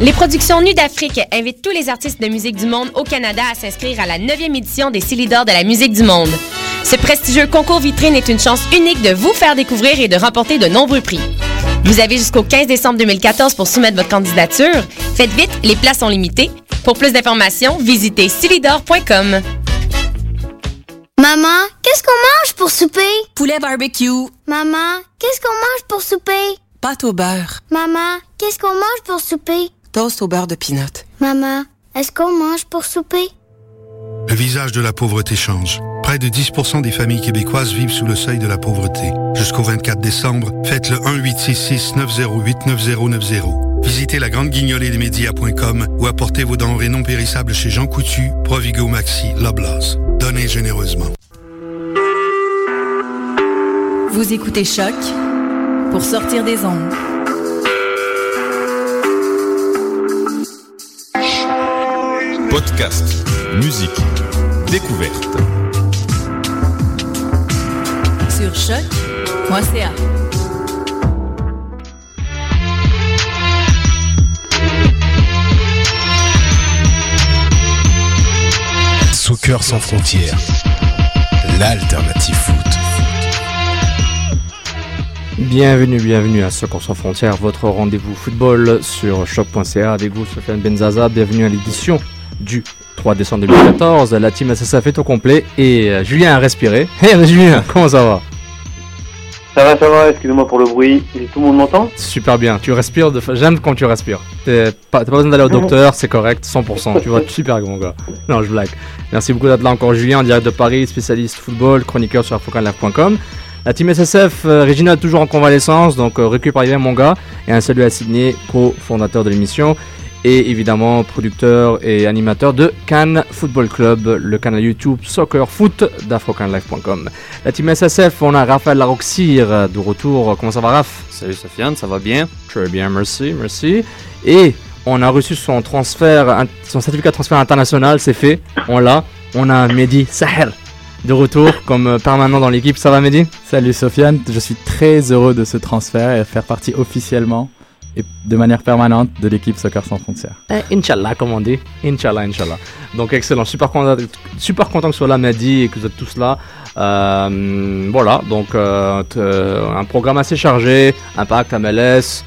Les productions Nues d'Afrique invitent tous les artistes de musique du monde au Canada à s'inscrire à la 9e édition des Silidor de la musique du monde. Ce prestigieux concours vitrine est une chance unique de vous faire découvrir et de remporter de nombreux prix. Vous avez jusqu'au 15 décembre 2014 pour soumettre votre candidature. Faites vite, les places sont limitées. Pour plus d'informations, visitez silidor.com. Maman, qu'est-ce qu'on mange pour souper? Poulet barbecue. Maman, qu'est-ce qu'on mange pour souper? Pâte au beurre. Maman, qu'est-ce qu'on mange pour souper? Toast au beurre de peanut. Maman, est-ce qu'on mange pour souper? Le visage de la pauvreté change. Près de 10% des familles québécoises vivent sous le seuil de la pauvreté. Jusqu'au 24 décembre, faites le 1-866-908-9090. Visitez la grande guignolée des médias.com ou apportez vos denrées non périssables chez Jean Coutu, Provigo Maxi, Loblaws. Donnez généreusement. Vous écoutez Choc pour sortir des ondes. Podcast, musique, découverte. Sur choc.ca. Soccer sans frontières, l'alternative foot. Bienvenue à Soccer sans frontières, votre rendez-vous football sur choc.ca. Avec vous, Sofiane Benzaza, bienvenue à l'édition du 3 décembre 2014, la team SSF est au complet et Julien a respiré. Hey Julien, comment ça va? Ça va, excusez-moi pour le bruit. Tout le monde m'entend? Super bien, tu respires, j'aime quand tu respires. T'as pas besoin d'aller au docteur, c'est correct, 100%, tu vois, super bon gars. Non, je blague. Merci beaucoup d'être là encore Julien, en direct de Paris, spécialiste football, chroniqueur sur afrocanlaf.com. La team SSF, Reginald toujours en convalescence, donc recule par hier mon gars. Et un salut à Sydney, co-fondateur de l'émission. Et évidemment producteur et animateur de Cannes Football Club, le canal YouTube Soccer Foot d'afrocanlife.com. La team SSF, on a Raphaël Laroque-Cyr de retour. Comment ça va Raph? Salut Sofiane, ça va bien? Très bien, merci. Et on a reçu son certificat de transfert international, c'est fait, on l'a. On a Mehdi Sahel de retour comme permanent dans l'équipe. Ça va Mehdi? Salut Sofiane, je suis très heureux de ce transfert et de faire partie officiellement et de manière permanente de l'équipe Soccer Sans Frontières. Inch'Allah, comme on dit. Inch'Allah. Donc excellent, super content que tu sois là Mehdi et que vous êtes tous là. Voilà, donc un programme assez chargé, Impact, MLS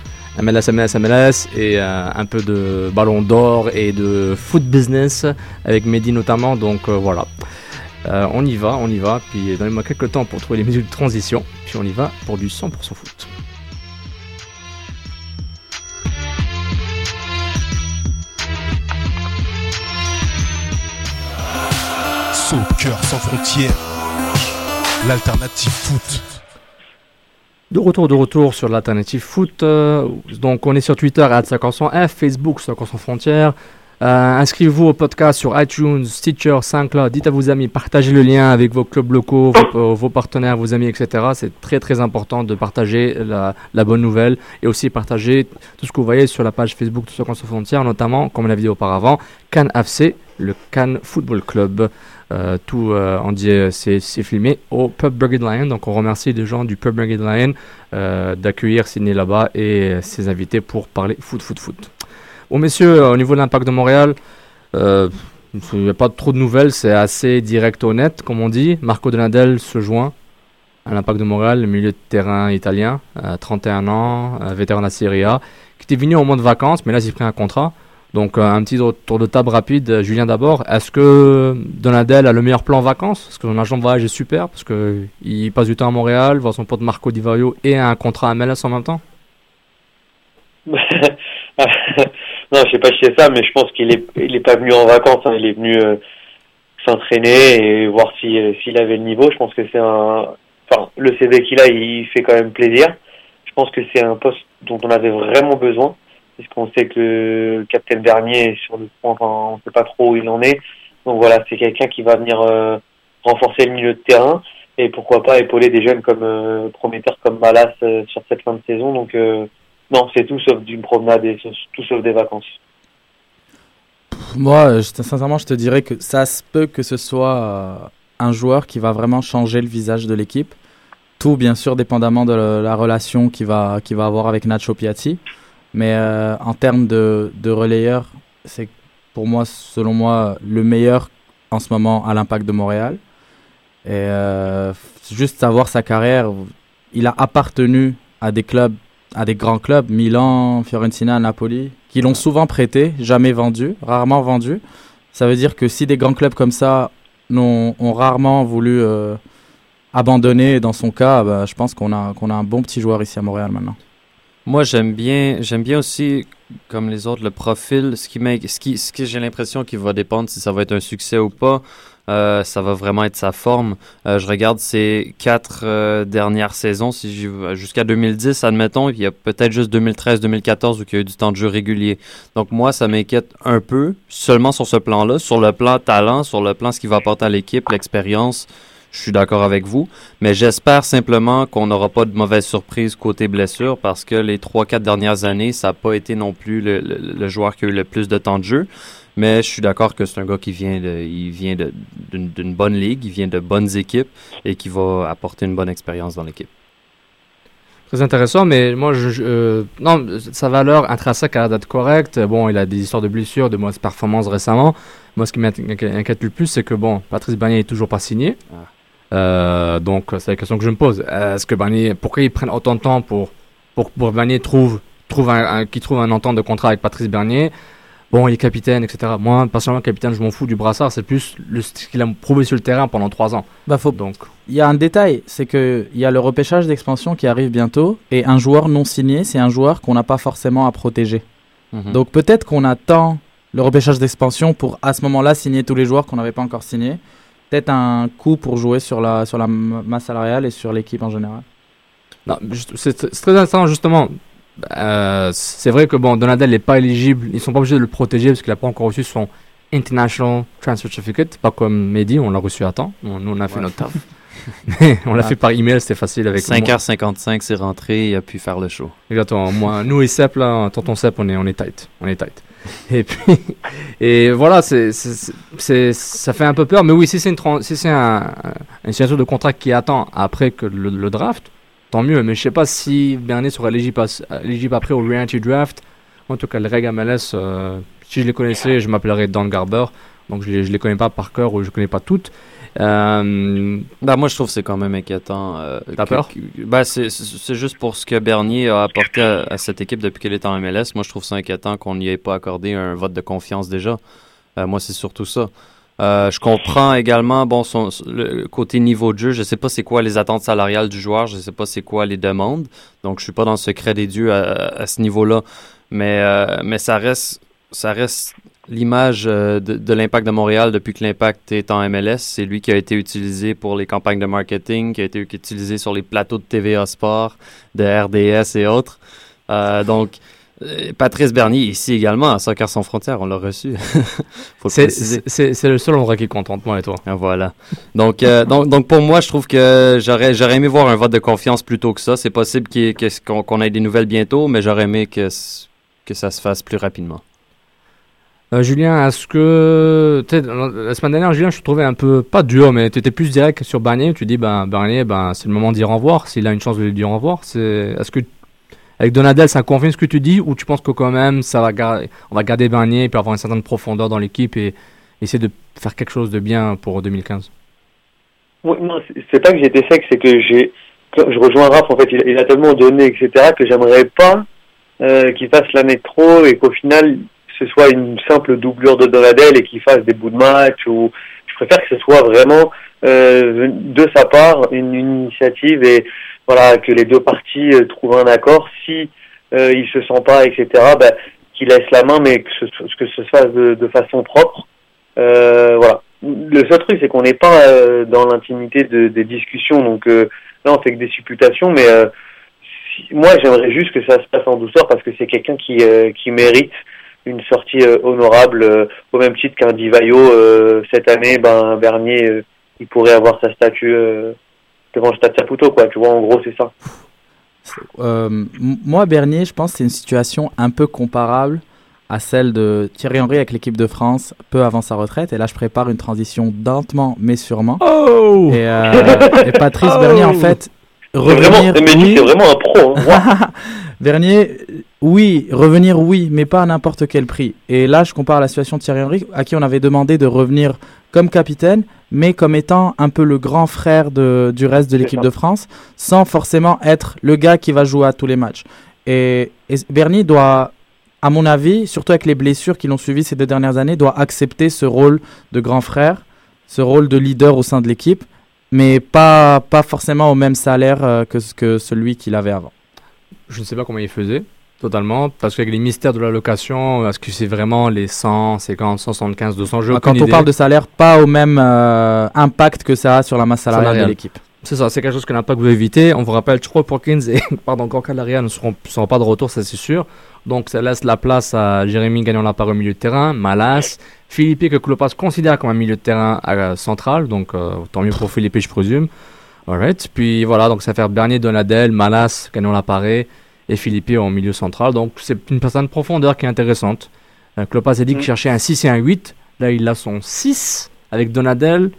et un peu de ballon d'or et de foot business avec Mehdi notamment, donc voilà. On y va, puis donnez-moi quelques temps pour trouver les mesures de transition, puis on y va pour du 100% foot. Soccer sans frontières, l'alternative foot. De retour sur l'alternative foot. Donc on est sur Twitter @500F, Facebook Soccer sans frontières. Inscrivez-vous au podcast sur iTunes, Stitcher, SoundCloud. Dites à vos amis, partagez le lien avec vos clubs locaux, vos partenaires, vos amis, etc. C'est très très important de partager la bonne nouvelle et aussi partager tout ce que vous voyez sur la page Facebook de Soccer sans frontières, notamment, comme on l'a dit auparavant, Cannes FC, le Cannes Football Club. On dit c'est filmé au Pub Burger Lion, donc on remercie les gens du Pub Burger Lion d'accueillir Sydney là-bas et ses invités pour parler foot. Bon messieurs, au niveau de l'Impact de Montréal, il n'y a pas trop de nouvelles, c'est assez direct honnête comme on dit. Marco Donadel se joint à l'Impact de Montréal, le milieu de terrain italien, 31 ans, vétéran de la Serie A, qui était venu au moins de vacances, mais là il a pris un contrat. Donc un petit tour de table rapide, Julien d'abord, est-ce que Donadel a le meilleur plan vacances? Parce que son agent de voyage est super, parce qu'il passe du temps à Montréal, voit son pote Marco Di Vaio et a un contrat à MLS en même temps. Non, je sais pas si c'est ça, mais je pense qu'il est pas venu en vacances, hein. Il est venu s'entraîner et voir s'il avait le niveau. Je pense que le CV qu'il a, il fait quand même plaisir. Je pense que c'est un poste dont on avait vraiment besoin. Parce qu'on sait que le capitaine Bernier est sur le point, on ne sait pas trop où il en est. Donc voilà, c'est quelqu'un qui va venir renforcer le milieu de terrain et pourquoi pas épauler des jeunes comme prometteurs comme Malas sur cette fin de saison. Donc non, c'est tout sauf d'une promenade et tout sauf des vacances. Moi, sincèrement, je te dirais que ça se peut que ce soit un joueur qui va vraiment changer le visage de l'équipe. Tout, bien sûr, dépendamment de la relation qu'il va avoir avec Nacho Piatti. Mais en termes de relayeur, c'est pour moi, selon moi, le meilleur en ce moment à l'Impact de Montréal. Et juste savoir sa carrière, il a appartenu à des clubs, à des grands clubs, Milan, Fiorentina, Napoli, qui l'ont souvent prêté, jamais vendu, rarement vendu. Ça veut dire que si des grands clubs comme ça ont rarement voulu abandonner, dans son cas, bah, je pense qu'on a un bon petit joueur ici à Montréal maintenant. Moi, j'aime bien aussi, comme les autres, le profil. Ce qui j'ai l'impression qu'il va dépendre si ça va être un succès ou pas. Ça va vraiment être sa forme. Je regarde ses 4 dernières saisons, jusqu'à 2010, admettons, et puis il y a peut-être juste 2013-2014 où il y a eu du temps de jeu régulier. Donc moi, ça m'inquiète un peu, seulement sur ce plan-là, sur le plan talent, sur le plan ce qu'il va apporter à l'équipe, l'expérience. Je suis d'accord avec vous, mais j'espère simplement qu'on n'aura pas de mauvaise surprise côté blessure, parce que les 3-4 dernières années, ça n'a pas été non plus le joueur qui a eu le plus de temps de jeu. Mais je suis d'accord que c'est un gars qui vient d'une bonne ligue, il vient de bonnes équipes et qui va apporter une bonne expérience dans l'équipe. Très intéressant, mais moi, sa valeur intrinsèque a l'air d'être correcte. Bon, il a des histoires de blessures, de mauvaises performances récemment. Moi, ce qui m'inquiète le plus, c'est que Patrice Bernier n'est toujours pas signé. Donc, c'est la question que je me pose. Est-ce que Bernier, pourquoi ils prennent autant de temps pour Bernier trouve un entente de contrat avec Patrice Bernier? Bon, il est capitaine, etc. Moi, personnellement, capitaine, je m'en fous du brassard. C'est plus ce qu'il a prouvé sur le terrain pendant 3 ans. Il y a un détail, c'est qu'il y a le repêchage d'expansion qui arrive bientôt. Et un joueur non signé, c'est un joueur qu'on n'a pas forcément à protéger. Mm-hmm. Donc, peut-être qu'on attend le repêchage d'expansion pour, à ce moment-là, signer tous les joueurs qu'on n'avait pas encore signés. Peut-être un coup pour jouer sur la masse salariale et sur l'équipe en général. Non, c'est très intéressant, justement. C'est vrai que Donadel n'est pas éligible, ils ne sont pas obligés de le protéger parce qu'il n'a pas encore reçu son International Transfer Certificate, pas comme Mehdi, on l'a reçu à temps, nous on a fait notre taf. On l'a fait par email, c'était facile avec 5h55, c'est rentré, il a pu faire le show. Exactement, moi, nous et Sepp, là, tonton Sepp, on est tight. Et puis, et voilà, ça fait un peu peur, mais oui, si c'est une signature de contrat qui attend après que le draft, tant mieux, mais je ne sais pas si Bernier sera éligible après au reality draft. En tout cas, les règles MLS, si je les connaissais, je m'appellerais Don Garber. Donc, je ne les connais pas par cœur ou je ne connais pas toutes. Moi, je trouve que c'est quand même inquiétant. T'as peur? C'est juste pour ce que Bernier a apporté à cette équipe depuis qu'elle est en MLS. Moi, je trouve ça inquiétant qu'on n'y ait pas accordé un vote de confiance déjà. Moi, c'est surtout ça. Je comprends également le côté niveau de jeu. Je ne sais pas c'est quoi les attentes salariales du joueur. Je ne sais pas c'est quoi les demandes. Donc, je ne suis pas dans le secret des dieux à ce niveau-là. Mais ça reste l'image de l'Impact de Montréal depuis que l'Impact est en MLS. C'est lui qui a été utilisé pour les campagnes de marketing, qui a été utilisé sur les plateaux de TVA Sport, de RDS et autres. Donc... Patrice Bernier, ici également, à Soccer Sans Frontières, on l'a reçu. Faut le préciser. C'est le seul endroit qui contente, moi et toi. Ah, voilà. Donc, pour moi, je trouve que j'aurais aimé voir un vote de confiance plus tôt que ça. C'est possible qu'on ait des nouvelles bientôt, mais j'aurais aimé que ça se fasse plus rapidement. Julien, est-ce que... La semaine dernière, Julien, je te trouvais un peu... Pas dur, mais tu étais plus direct sur Bernier. Tu dis, Bernier, c'est le moment d'y renvoyer. S'il a une chance de lui dire au revoir, est-ce que... Avec Donadel, ça confirme ce que tu dis ou tu penses que quand même, on va garder Bernier et puis avoir une certaine profondeur dans l'équipe et essayer de faire quelque chose de bien pour 2015? Oui, non, c'est pas que j'étais sec, c'est que je rejoins Raph, en fait, il a tellement donné, etc., que j'aimerais pas qu'il fasse l'année de trop et qu'au final, ce soit une simple doublure de Donadel et qu'il fasse des bouts de match. Ou je préfère que ce soit vraiment, de sa part, une initiative et... Voilà, que les deux parties trouvent un accord. Si il se sent pas, etc., qu'il laisse la main, mais que ce se fasse de façon propre. Voilà. Le seul truc, c'est qu'on n'est pas dans l'intimité des discussions. Donc là, on fait que des supputations. Mais moi, j'aimerais juste que ça se passe en douceur parce que c'est quelqu'un qui mérite une sortie honorable, au même titre qu'un Di Vaio cette année. Bernier, il pourrait avoir sa statue. Devant le Stade Saputo, quoi. Tu vois, en gros, c'est ça. Moi, Bernier, je pense que c'est une situation un peu comparable à celle de Thierry Henry avec l'équipe de France peu avant sa retraite. Et là, je prépare une transition lentement, mais sûrement. Oh et Patrice Bernier, en fait... C'est vraiment un pro. Hein. Bernier, Oui, revenir, oui, mais pas à n'importe quel prix. Et là, je compare la situation de Thierry Henry, à qui on avait demandé de revenir comme capitaine, mais comme étant un peu le grand frère du reste de l'équipe de France, sans forcément être le gars qui va jouer à tous les matchs. Et Bernier doit, à mon avis, surtout avec les blessures qui l'ont suivi ces 2 dernières années, doit accepter ce rôle de grand frère, ce rôle de leader au sein de l'équipe, mais pas forcément au même salaire que celui qu'il avait avant. Je ne sais pas comment il faisait, totalement, parce qu'avec les mystères de la location, est-ce que c'est vraiment les 100, 50, 175, 200 jeux? Quand on parle de salaire, pas au même impact que ça a sur la masse salariale de l'équipe. C'est ça, c'est quelque chose que l'impact veut éviter. On vous rappelle, Troy Perkins et Corcalaria ne seront pas de retour, ça c'est sûr. Donc ça laisse la place à Jérémy Gagnon-Lampard au milieu de terrain, Malas, Philippe que Klopas considère comme un milieu de terrain central, donc tant mieux pour Philippe, je présume. Alright. Puis voilà, donc ça fait Bernier, Donadel, Malas, Gagnon-Lampard et Philippe en milieu central. Donc c'est une personne de profondeur qui est intéressante. Klopas a dit qu'il cherchait un 6 et un 8. Là, il a son 6 avec Donadel.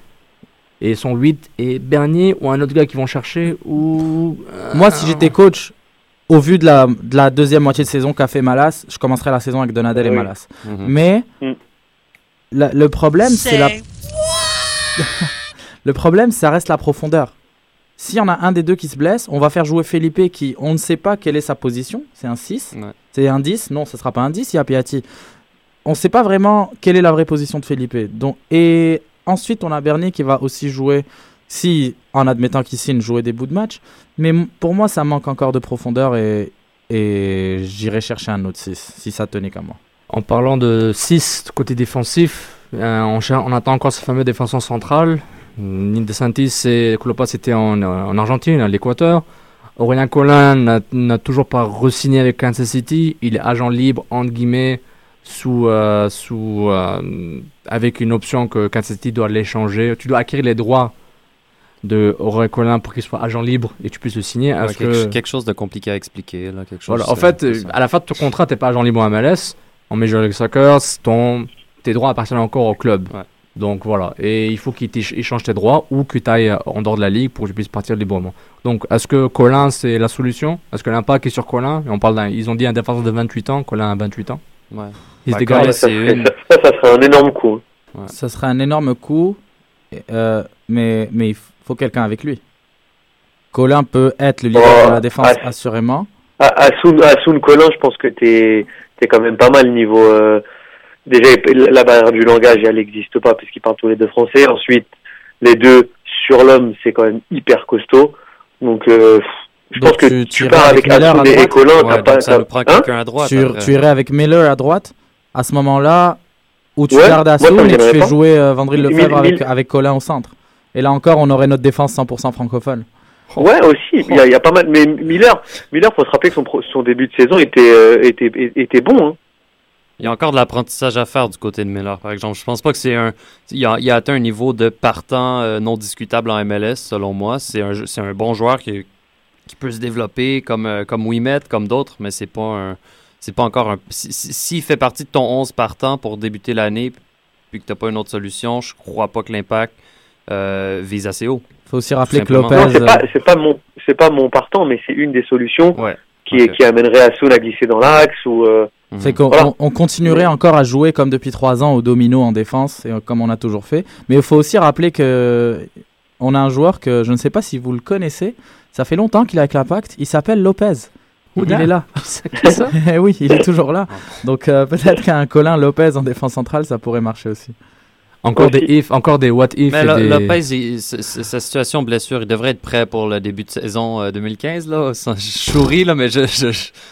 Et son 8 et Bernier ou un autre gars qu'ils vont chercher ou... Moi, si j'étais coach, au vu de la deuxième moitié de saison qu'a fait Malas, je commencerais la saison avec Donadel et Malas. Mais le problème, le problème, ça reste la profondeur. S'il y en a un des deux qui se blesse, on va faire jouer Felipe qui, on ne sait pas quelle est sa position. C'est un 6, c'est un 10. Non, ce ne sera pas un 10, il y a Piatti. On ne sait pas vraiment quelle est la vraie position de Felipe. Donc, et... Ensuite, on a Bernier qui va aussi jouer, si en admettant qu'il signe, jouer des bouts de match. Mais pour moi, ça manque encore de profondeur et j'irai chercher un autre 6, si ça tenait qu'à moi. En parlant de 6 côté défensif, on attend encore ce fameux défenseur central. Nil de Santis et Klopas étaient en Argentine, à l'Équateur. Aurélien Collin n'a toujours pas re-signé avec Kansas City. Il est agent libre, entre guillemets, avec une option que Kansas City doit l'échanger. Tu dois acquérir les droits de Aurélien Collin pour qu'il soit agent libre et tu puisses le signer. Ouais, quelque chose de compliqué à expliquer là, quelque chose. Voilà, en fait, à la fin de ton contrat, t'es pas agent libre en MLS. En Major League Soccer, tes droits appartiennent encore au club. Ouais. Donc voilà, et il faut qu'ils échangent tes droits ou que tu ailles en dehors de la ligue pour que tu puisses partir librement. Donc est-ce que Collin c'est la solution? Est-ce que l'impact est sur Collin? Ils ont dit un défenseur de 28 ans, Collin a 28 ans. Ouais. Ça serait un énorme coup. Ouais. Ça serait un énorme coup, mais il faut quelqu'un avec lui. Collin peut être le leader de la défense, assurément. Assoun Collin, je pense que t'es quand même pas mal niveau... déjà, la barrière du langage, elle n'existe pas puisqu'ils parlent tous les deux français. Ensuite, les deux sur l'homme, c'est quand même hyper costaud. Donc... Je pense que tu pars avec Miller et Collin, quelqu'un à droite. Tu irais avec Miller à droite, à ce moment-là, où tu gardes Assoun et tu fais jouer Wandrille Lefèvre avec Collin au centre. Et là encore, on aurait notre défense 100% francophone. Ouais, aussi, il y a pas mal. Mais Miller, faut se rappeler que son début de saison était bon, hein. Il y a encore de l'apprentissage à faire du côté de Miller, par exemple. Je pense pas que c'est il a atteint un niveau de partant non discutable en MLS, selon moi. C'est un bon joueur qui peut se développer comme Ouimet, comme d'autres, mais c'est pas encore un... S'il fait partie de ton 11 partant pour débuter l'année, puis que t'as pas une autre solution, je crois pas que l'impact vise assez haut. Faut aussi rappeler que Lopez... Non, c'est pas mon partant, mais c'est une des solutions qui amènerait Assoun à glisser dans l'axe ou... C'est qu'on on continuerait encore à jouer comme depuis 3 ans au domino en défense, et comme on a toujours fait. Mais il faut aussi rappeler que... On a un joueur que je ne sais pas si vous le connaissez. Ça fait longtemps qu'il est avec l'Impact. Il s'appelle Lopez. Il est là. C'est ça? Oui, il est toujours là. Donc peut-être qu'un Collin Lopez en défense centrale, ça pourrait marcher aussi. Encore des what if. Mais Lopez, sa situation blessure, il devrait être prêt pour le début de saison 2015. Là. Je souris, là, mais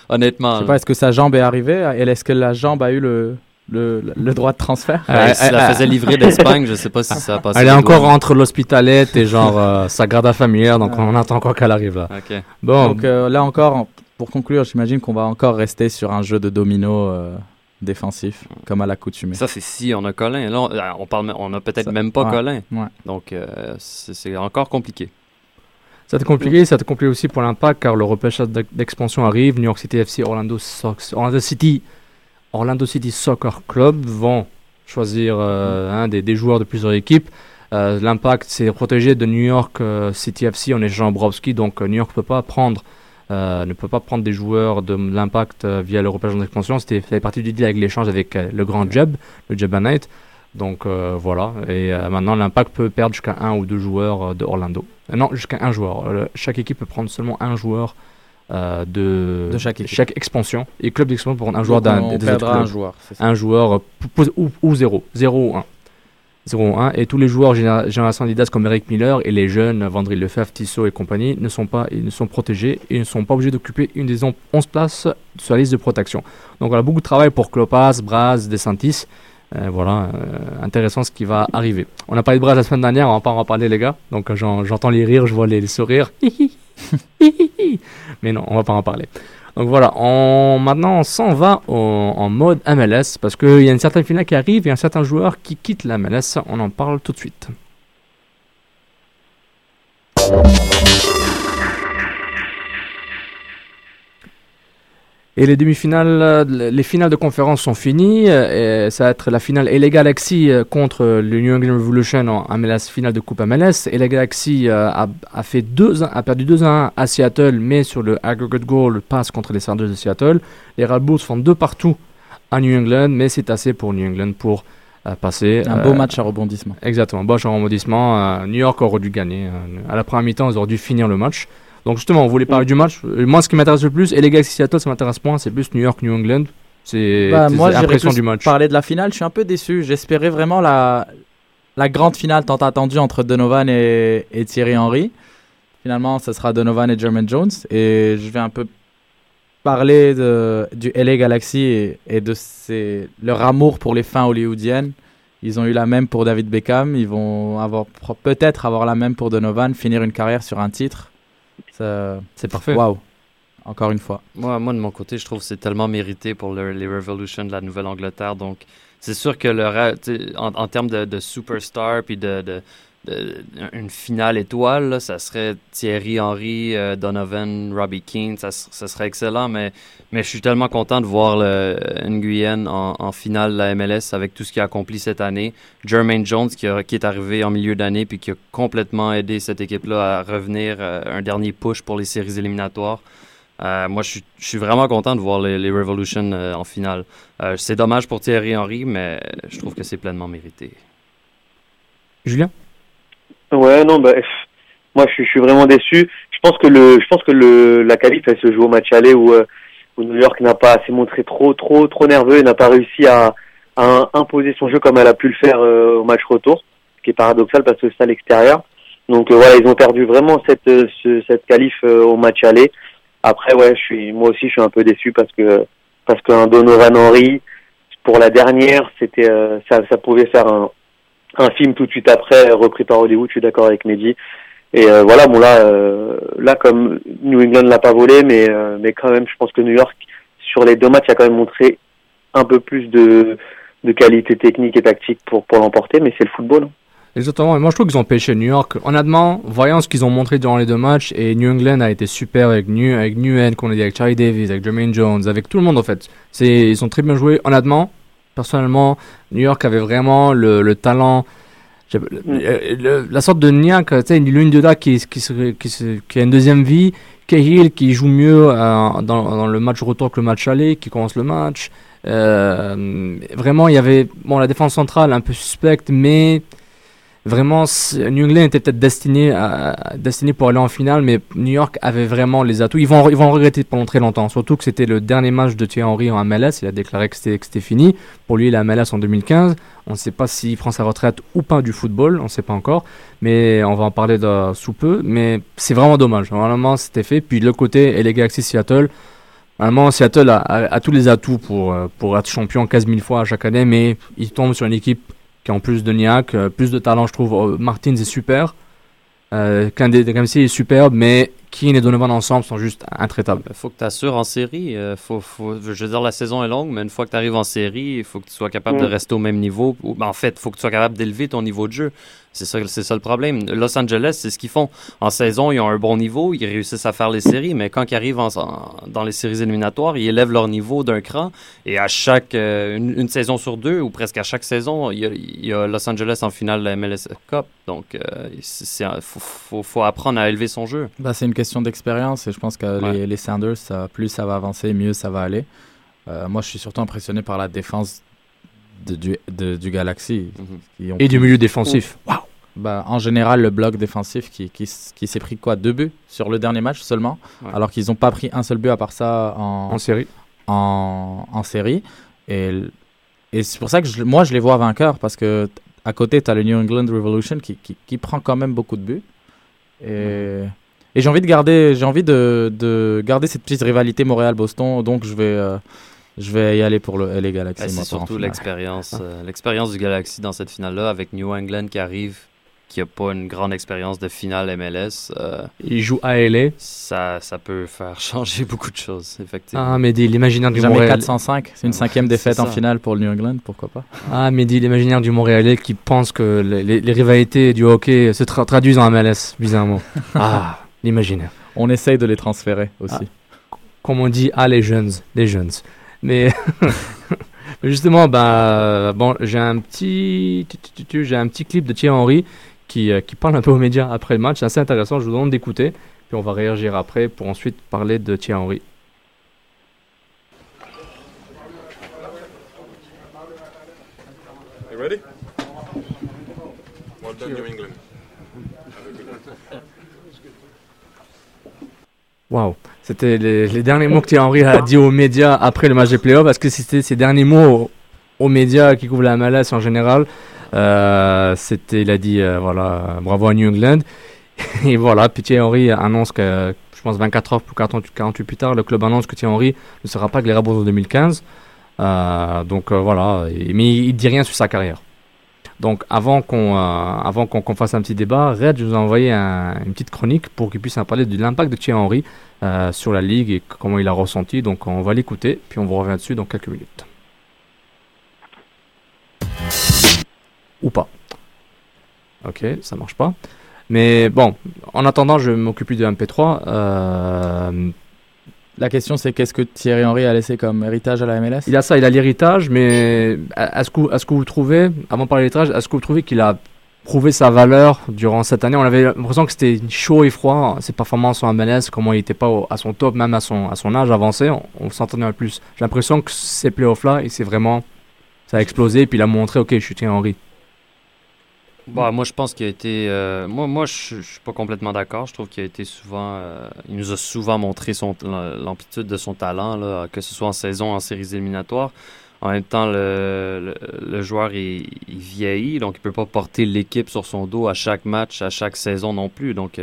honnêtement... Je ne sais pas, est-ce que sa jambe est arrivée? Est-ce que la jambe a eu le droit de transfert? Elle la faisait livrer d'Espagne, je sais pas si ça a passé. Elle est encore entre l'Hospitalet et Sagrada Familia, donc on attend encore qu'elle arrive là. Okay. Bon. Donc là encore, pour conclure, j'imagine qu'on va encore rester sur un jeu de domino défensif, comme à l'accoutumée. Ça c'est si on a Collin, là on a peut-être même pas Collin, donc c'est encore compliqué. Ça te complique aussi pour l'impact car le repêchage d'expansion arrive, New York City FC, Orlando Sox, Orlando City Soccer Club vont choisir un des joueurs de plusieurs équipes. L'Impact s'est protégé de New York City FC en échangeant Bobrovsky, donc New York ne peut pas prendre ne peut pas prendre des joueurs de l'Impact via le repêchage en expansion. C'était, ça fait partie du deal avec l'échange avec le grand Jeb, le Jebanite. Donc voilà, et maintenant l'Impact peut perdre jusqu'à un ou deux joueurs de Orlando. Non, jusqu'à un joueur. Chaque équipe peut prendre seulement un joueur de chaque expansion. Et club d'expansion pour prendre un joueur d'un des autres clubs. Un joueur ou zéro. 0 ou 1. 0-1, et tous les joueurs génération Adidas comme Eric Miller et les jeunes Wandrille Lefèvre, Tissot et compagnie ne sont protégés et ne sont pas obligés d'occuper une des 11 places sur la liste de protection. Donc on a beaucoup de travail pour Klopas, Braz, DeSantis. Intéressant ce qui va arriver. On a parlé de Braz la semaine dernière, on va pas en reparler les gars. Donc j'entends les rires, je vois les sourires. Mais non, on va pas en parler. Donc voilà, maintenant on s'en va en mode MLS parce qu'il y a une certaine finale qui arrive et un certain joueur qui quitte la MLS. On en parle tout de suite. Et les demi-finales, les finales de conférence sont finies. Et ça va être la finale LA Galaxy contre le New England Revolution en MLS, finale de Coupe MLS. LA Galaxy a perdu 2-1 à Seattle, mais sur le aggregate goal passe contre les Sounders de Seattle. Les Red Bulls font 2-2 à New England, mais c'est assez pour New England pour passer. Un beau match à rebondissement. Exactement, beau match à rebondissement. New York aurait dû gagner. À la première mi-temps, ils auraient dû finir le match. Donc justement, on voulait parler du match. Moi, ce qui m'intéresse le plus, et les Galaxy Seattle, ça m'intéresse moins, c'est plus New York, New England. C'est moi, l'impression du match. Parler de la finale, je suis un peu déçu. J'espérais vraiment la grande finale tant attendue entre Donovan et Thierry Henry. Finalement, ce sera Donovan et Jermaine Jones. Et je vais un peu parler du LA Galaxy et de leur amour pour les fins hollywoodiennes. Ils ont eu la même pour David Beckham. Ils vont peut-être avoir la même pour Donovan, finir une carrière sur un titre. C'est parfait. Waouh, encore une fois. Moi, de mon côté, je trouve que c'est tellement mérité pour les Revolution de la Nouvelle-Angleterre. Donc, c'est sûr que en termes de superstar puis de une finale étoile, là, ça serait Thierry Henry, Donovan, Robbie Keane. Ça serait excellent, mais je suis tellement content de voir le Nguyen en finale de la MLS avec tout ce qu'il a accompli cette année. Jermaine Jones qui est arrivé en milieu d'année puis qui a complètement aidé cette équipe-là à revenir, un dernier push pour les séries éliminatoires. Moi, je suis vraiment content de voir les Revolution en finale. C'est dommage pour Thierry Henry, mais je trouve que c'est pleinement mérité. Julien? Ouais, non, moi je suis vraiment déçu. Je pense que la qualif elle se joue au match aller où New York n'a pas assez montré trop nerveux et n'a pas réussi à imposer son jeu comme elle a pu le faire au match retour, ce qui est paradoxal parce que c'est à l'extérieur. Donc voilà, ils ont perdu vraiment cette qualif au match aller. Après ouais, moi aussi je suis un peu déçu parce qu'un Donovan Henry pour la dernière, c'était ça pouvait faire un film tout de suite après, repris par Hollywood, je suis d'accord avec Mehdi. Et là, comme New England l'a pas volé, mais quand même, je pense que New York, sur les deux matchs, a quand même montré un peu plus de qualité technique et tactique pour l'emporter, mais c'est le football. Exactement, et moi je trouve qu'ils ont pêché New York. Honnêtement, voyant ce qu'ils ont montré durant les deux matchs, et New England a été super avec Nguyen, qu'on a dit, avec Charlie Davis, avec Jermaine Jones, avec tout le monde en fait. Ils ont très bien joué, honnêtement. Personnellement, New York avait vraiment le talent, la sorte de Nia, tu sais, l'une de là qui a une deuxième vie, Cahill qui joue mieux dans le match retour que le match aller, qui commence le match. Vraiment, il y avait la défense centrale un peu suspecte, mais vraiment New England était peut-être destiné pour aller en finale, mais New York avait vraiment les atouts. Ils vont regretter pendant très longtemps, surtout que c'était le dernier match de Thierry Henry en MLS. Il a déclaré que c'était fini. Pour lui, la MLS en 2015, on ne sait pas s'il prend sa retraite ou pas du football, on ne sait pas encore, mais on va en parler sous peu. Mais c'est vraiment dommage, normalement c'était fait. Puis de l'autre côté, LA Galaxy Seattle, normalement Seattle a tous les atouts pour être champion 15 000 fois à chaque année, mais il tombe sur une équipe qui en plus de Niak, plus de talent, je trouve. Martins est super, Kamsi est superbe, mais Keane et Donovan ensemble sont juste intraitables. Il faut que tu assures en série. Je veux dire, la saison est longue, mais une fois que tu arrives en série, il faut que tu sois capable de rester au même niveau. En fait, il faut que tu sois capable d'élever ton niveau de jeu. C'est ça le problème. Los Angeles, c'est ce qu'ils font. En saison, ils ont un bon niveau, ils réussissent à faire les séries, mais quand ils arrivent dans les séries éliminatoires, ils élèvent leur niveau d'un cran. Et à chaque une saison sur deux, ou presque à chaque saison, il y a Los Angeles en finale de la MLS Cup. Donc, faut apprendre à élever son jeu. Ben, c'est une question d'expérience et je pense que les Sounders, plus ça va avancer, mieux ça va aller. Moi, je suis surtout impressionné par la défense du Galaxy. Mm-hmm. Et du milieu défensif. Waouh! Bah, en général, le bloc défensif qui s'est pris quoi? 2 buts sur le dernier match seulement, alors qu'ils n'ont pas pris un seul but à part ça en série. En série. Et c'est pour ça que je les vois vainqueurs, parce que à côté, tu as le New England Revolution qui prend quand même beaucoup de buts. Et j'ai envie de garder cette petite rivalité Montréal-Boston, donc je vais y aller pour le LA Galaxy. C'est surtout l'expérience du Galaxy dans cette finale-là, avec New England qui arrive, qui n'a pas une grande expérience de finale MLS. Il joue à LA. Ça peut faire changer beaucoup de choses, effectivement. Ah, Mehdi, l'imaginaire du Montréal. 405, c'est une 5e défaite en finale pour le New England, pourquoi pas. Ah, Mehdi, l'imaginaire du Montréalais qui pense que les rivalités du hockey se traduisent en MLS, bizarrement. Ah, l'imaginaire. On essaye de les transférer aussi. Ah, comme on dit, les jeunes, les jeunes. Mais justement, j'ai un petit clip de Thierry Henry qui parle un peu aux médias après le match. C'est assez intéressant, je vous demande d'écouter. Puis on va réagir après pour ensuite parler de Thierry Henry. You ready? Well done, New England. Wow, c'était les derniers mots que Thierry Henry a dit aux médias après le match des playoffs, parce que c'était ses derniers mots aux médias qui couvrent la MLS en général. Il a dit bravo à New England. Et voilà, puis Thierry Henry annonce que, je pense 24 heures ou 48 plus tard, le club annonce que Thierry Henry ne sera pas avec les Red Bulls en 2015. Mais il ne dit rien sur sa carrière. Donc avant qu'on fasse un petit débat, Red, je vous ai envoyé une petite chronique pour qu'il puisse en parler de l'impact de Thierry Henry sur la Ligue et comment il a ressenti. Donc on va l'écouter, puis on vous revient dessus dans quelques minutes. Ou pas. Ok, ça marche pas. Mais bon, en attendant, je vais m'occuper de MP3. La question, c'est qu'est-ce que Thierry Henry a laissé comme héritage à la MLS? Il a ça, il a l'héritage, mais est-ce que vous le trouvez, avant de parler de l'héritage, est-ce que vous trouvez qu'il a prouvé sa valeur durant cette année? On avait l'impression que c'était chaud et froid, ses performances en MLS, comment il n'était pas à son top, même à son âge avancé, on s'entendait un plus. J'ai l'impression que ces playoffs-là, ça a explosé, et puis il a montré, ok, je suis Thierry Henry. Bah, moi, je pense qu'il a été... moi, je ne suis pas complètement d'accord. Je trouve qu'il a été souvent... il nous a souvent montré l'amplitude de son talent, là, que ce soit en saison, en séries éliminatoires. En même temps, le joueur, il vieillit, donc il ne peut pas porter l'équipe sur son dos à chaque match, à chaque saison non plus. Donc,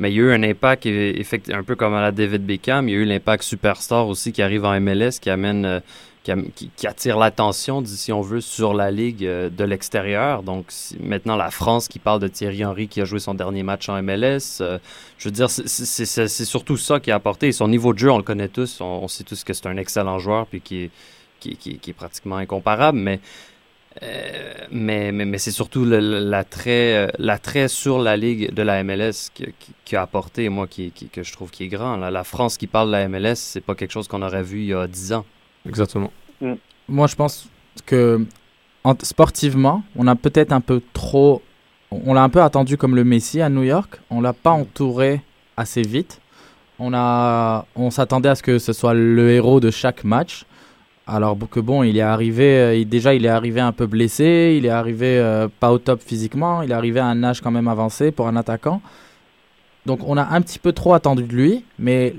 mais il y a eu un impact, un peu comme à la David Beckham. Il y a eu l'impact superstar aussi qui arrive en MLS, qui amène... Qui attire l'attention, si on veut, sur la Ligue de l'extérieur. Donc, maintenant, la France qui parle de Thierry Henry qui a joué son dernier match en MLS. Je veux dire, c'est surtout ça qui a apporté. Et son niveau de jeu, on le connaît tous. On sait tous que c'est un excellent joueur puis qui est pratiquement incomparable. Mais c'est surtout l'attrait sur la Ligue de la MLS qui a apporté, moi, que je trouve qui est grand. La France qui parle de la MLS, c'est pas quelque chose qu'on aurait vu il y a 10 ans. Exactement. Mm. Moi, je pense que sportivement, on a peut-être un peu trop... On l'a un peu attendu comme le Messi à New York. On ne l'a pas entouré assez vite. On s'attendait à ce que ce soit le héros de chaque match. Alors que bon, il est arrivé... il est arrivé un peu blessé. Il est arrivé pas au top physiquement. Il est arrivé à un âge quand même avancé pour un attaquant. Donc, on a un petit peu trop attendu de lui. Mais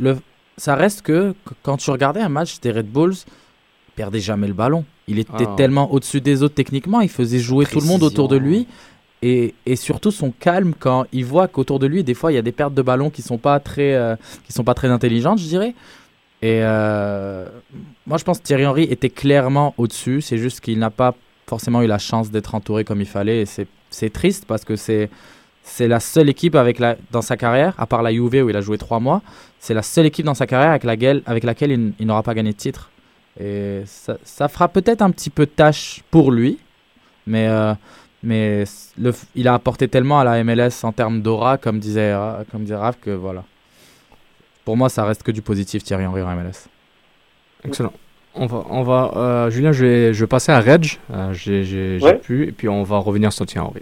ça reste que quand tu regardais un match des Red Bulls, il ne perdait jamais le ballon. Il était tellement au-dessus des autres techniquement, il faisait jouer tout le monde autour de lui. Et surtout son calme quand il voit qu'autour de lui, des fois, il y a des pertes de ballon qui ne sont pas très intelligentes, je dirais. Et moi, je pense que Thierry Henry était clairement au-dessus. C'est juste qu'il n'a pas forcément eu la chance d'être entouré comme il fallait. Et c'est triste parce que c'est la seule équipe dans sa carrière, à part la Juve où il a joué 3 mois, c'est la seule équipe dans sa carrière avec laquelle il n'aura pas gagné de titre. Et ça fera peut-être un petit peu tâche pour lui, mais mais il a apporté tellement à la MLS en termes d'aura, comme disait Raph, que voilà. Pour moi, ça reste que du positif, Thierry Henry en MLS. Excellent. On va Julien, je vais passer à Reg. J'ai pu, et puis on va revenir sur Thierry Henry.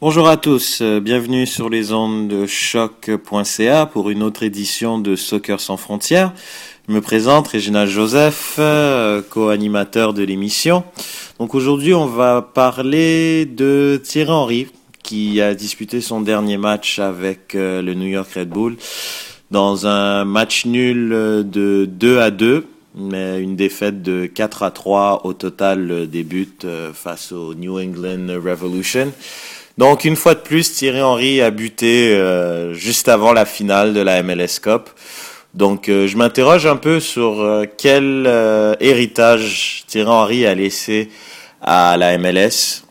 Bonjour à tous, bienvenue sur les ondes de choc.ca pour une autre édition de Soccer sans frontières. Je me présente, Reginald Joseph, co-animateur de l'émission. Donc aujourd'hui, on va parler de Thierry Henry, qui a disputé son dernier match avec le New York Red Bulls dans un match nul de 2-2. Mais une défaite de 4-3 au total des buts face au New England Revolution. Donc une fois de plus, Thierry Henry a buté juste avant la finale de la MLS Cup. Donc je m'interroge un peu sur quel héritage Thierry Henry a laissé à la MLS.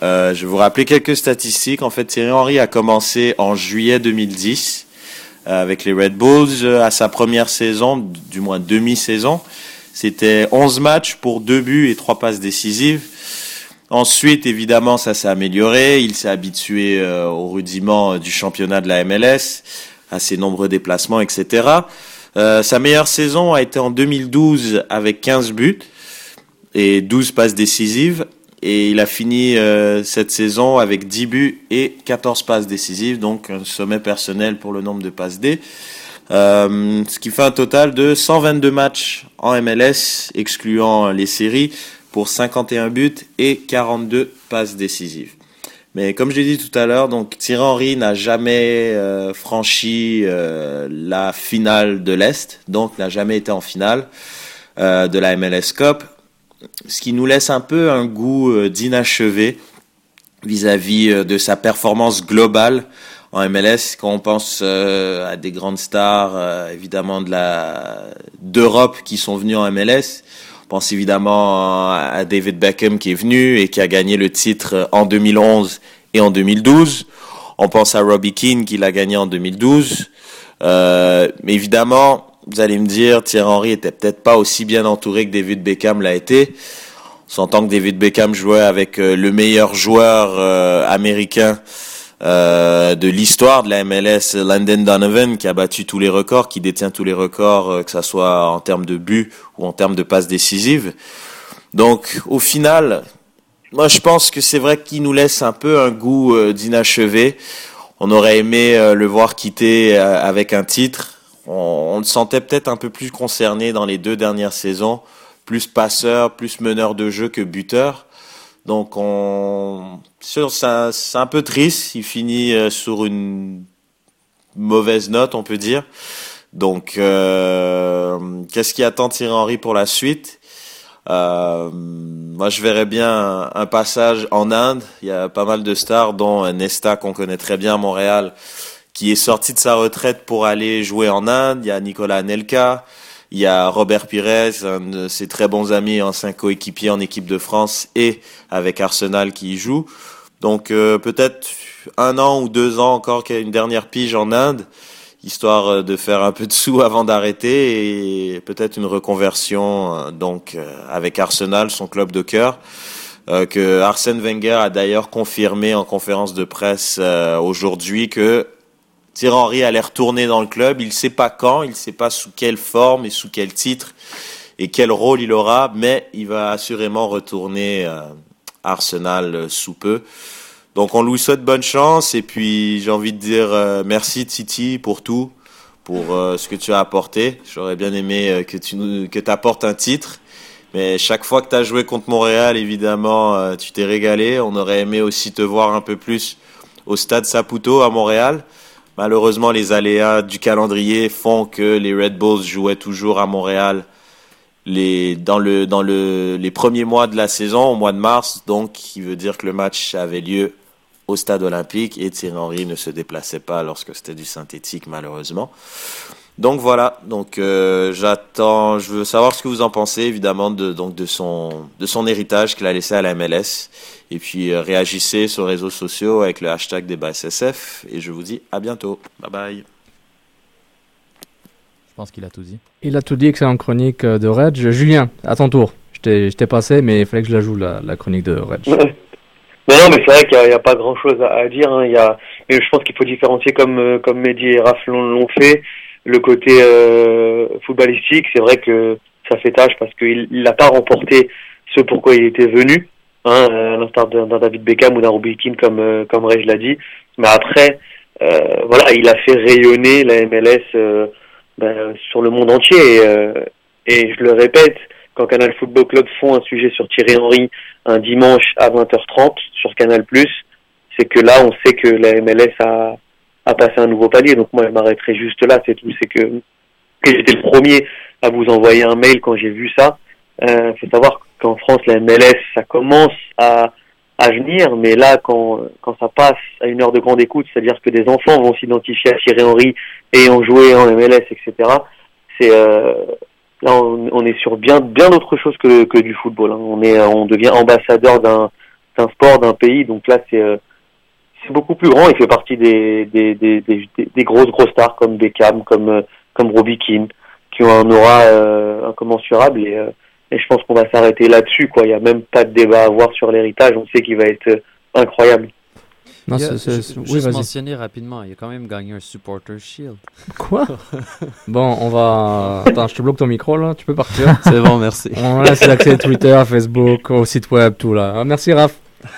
Je vais vous rappeler quelques statistiques. En fait, Thierry Henry a commencé en juillet 2010. Avec les Red Bulls, à sa première saison, du moins demi-saison. C'était 11 matchs pour 2 buts et 3 passes décisives. Ensuite, évidemment, ça s'est amélioré. Il s'est habitué aux rudiments du championnat de la MLS, à ses nombreux déplacements, etc. Sa meilleure saison a été en 2012 avec 15 buts et 12 passes décisives. Et il a fini cette saison avec 10 buts et 14 passes décisives, donc un sommet personnel pour le nombre de passes D. Ce qui fait un total de 122 matchs en MLS, excluant les séries, pour 51 buts et 42 passes décisives. Mais comme je l'ai dit tout à l'heure, donc Thierry Henry n'a jamais franchi la finale de l'Est, donc n'a jamais été en finale de la MLS Cup. Ce qui nous laisse un peu un goût d'inachevé vis-à-vis de sa performance globale en MLS. Quand on pense à des grandes stars, évidemment d'Europe qui sont venues en MLS, on pense évidemment à David Beckham qui est venu et qui a gagné le titre en 2011 et en 2012. On pense à Robbie Keane qui l'a gagné en 2012. Évidemment, vous allez me dire, Thierry Henry était peut-être pas aussi bien entouré que David Beckham l'a été. On s'entend que David Beckham jouait avec le meilleur joueur américain de l'histoire de la MLS, Landon Donovan, qui a battu tous les records, qui détient tous les records, que ça soit en termes de buts ou en termes de passes décisives. Donc, au final, moi je pense que c'est vrai qu'il nous laisse un peu un goût d'inachevé. On aurait aimé le voir quitter avec un titre. On le sentait peut-être un peu plus concerné dans les deux dernières saisons, plus passeur, plus meneur de jeu que buteur. Donc, c'est un peu triste. Il finit sur une mauvaise note, on peut dire. Donc, qu'est-ce qui attend Thierry Henry pour la suite ? Moi, je verrais bien un passage en Inde. Il y a pas mal de stars, dont Iniesta qu'on connaît très bien à Montréal, qui est sorti de sa retraite pour aller jouer en Inde. Il y a Nicolas Anelka, il y a Robert Pires, un de ses très bons amis, ancien coéquipier en équipe de France et avec Arsenal qui y joue. Donc peut-être 1 an ou 2 ans encore, qu'il y a une dernière pige en Inde, histoire de faire un peu de sous avant d'arrêter, et peut-être une reconversion donc avec Arsenal, son club de cœur. Que Arsène Wenger a d'ailleurs confirmé en conférence de presse aujourd'hui que Thierry Henry allait retourner dans le club. Il ne sait pas quand, il ne sait pas sous quelle forme et sous quel titre et quel rôle il aura, mais il va assurément retourner à Arsenal sous peu. Donc on lui souhaite bonne chance, et puis j'ai envie de dire merci Titi pour tout, pour ce que tu as apporté. J'aurais bien aimé que tu apportes un titre, mais chaque fois que tu as joué contre Montréal, évidemment, tu t'es régalé. On aurait aimé aussi te voir un peu plus au stade Saputo à Montréal. Malheureusement, les aléas du calendrier font que les Red Bulls jouaient toujours à Montréal les premiers mois de la saison, au mois de mars. Donc, qui veut dire que le match avait lieu au stade olympique et Thierry Henry ne se déplaçait pas lorsque c'était du synthétique, malheureusement. Donc voilà. Donc je veux savoir ce que vous en pensez, évidemment, de son héritage qu'il a laissé à la MLS. Et puis réagissez sur les réseaux sociaux avec le hashtag #DébatSSF. Et je vous dis à bientôt. Bye bye. pense qu'il a tout dit. Il a tout dit, excellente chronique de Reg. Julien, à ton tour. Je t'ai passé, mais il fallait que je la joue, la chronique de Reg. Non, mais c'est vrai qu'il n'y a pas grand-chose à dire. Hein. Mais je pense qu'il faut différencier, comme Mehdi et Raph l'ont fait, le côté footballistique. C'est vrai que ça fait tâche parce qu'il n'a pas remporté ce pourquoi il était venu, hein, à l'instar d'un David Beckham ou d'un Robbie Keane, comme Reg l'a dit. Mais après, voilà, il a fait rayonner la MLS sur le monde entier. Et je le répète, quand Canal Football Club font un sujet sur Thierry Henry un dimanche à 20h30 sur Canal+, c'est que là, on sait que la MLS a passé un nouveau palier. Donc moi, je m'arrêterai juste là, c'est tout. C'est que j'étais le premier à vous envoyer un mail quand j'ai vu ça. Faut savoir qu'en France, la MLS, ça commence à venir, mais là, quand ça passe à une heure de grande écoute, c'est-à-dire que des enfants vont s'identifier à Thierry Henry et en jouer en MLS, etc., là, on est sur bien autre chose que du football. Hein. On devient ambassadeur d'un sport, d'un pays. Donc là, c'est beaucoup plus grand. Il fait partie des grosses stars comme Beckham, comme Robbie Keane, qui ont un aura incommensurable. Et je pense qu'on va s'arrêter là-dessus, quoi. Il n'y a même pas de débat à avoir sur l'héritage. On sait qu'il va être incroyable. Non, juste mentionner rapidement, il a quand même gagné un Supporter Shield. Quoi? Bon, on va... Attends, je te bloque ton micro, là. Tu peux partir. C'est bon, merci. On laisse l'accès à Twitter, Facebook, au site web, tout, là. Merci, Raph.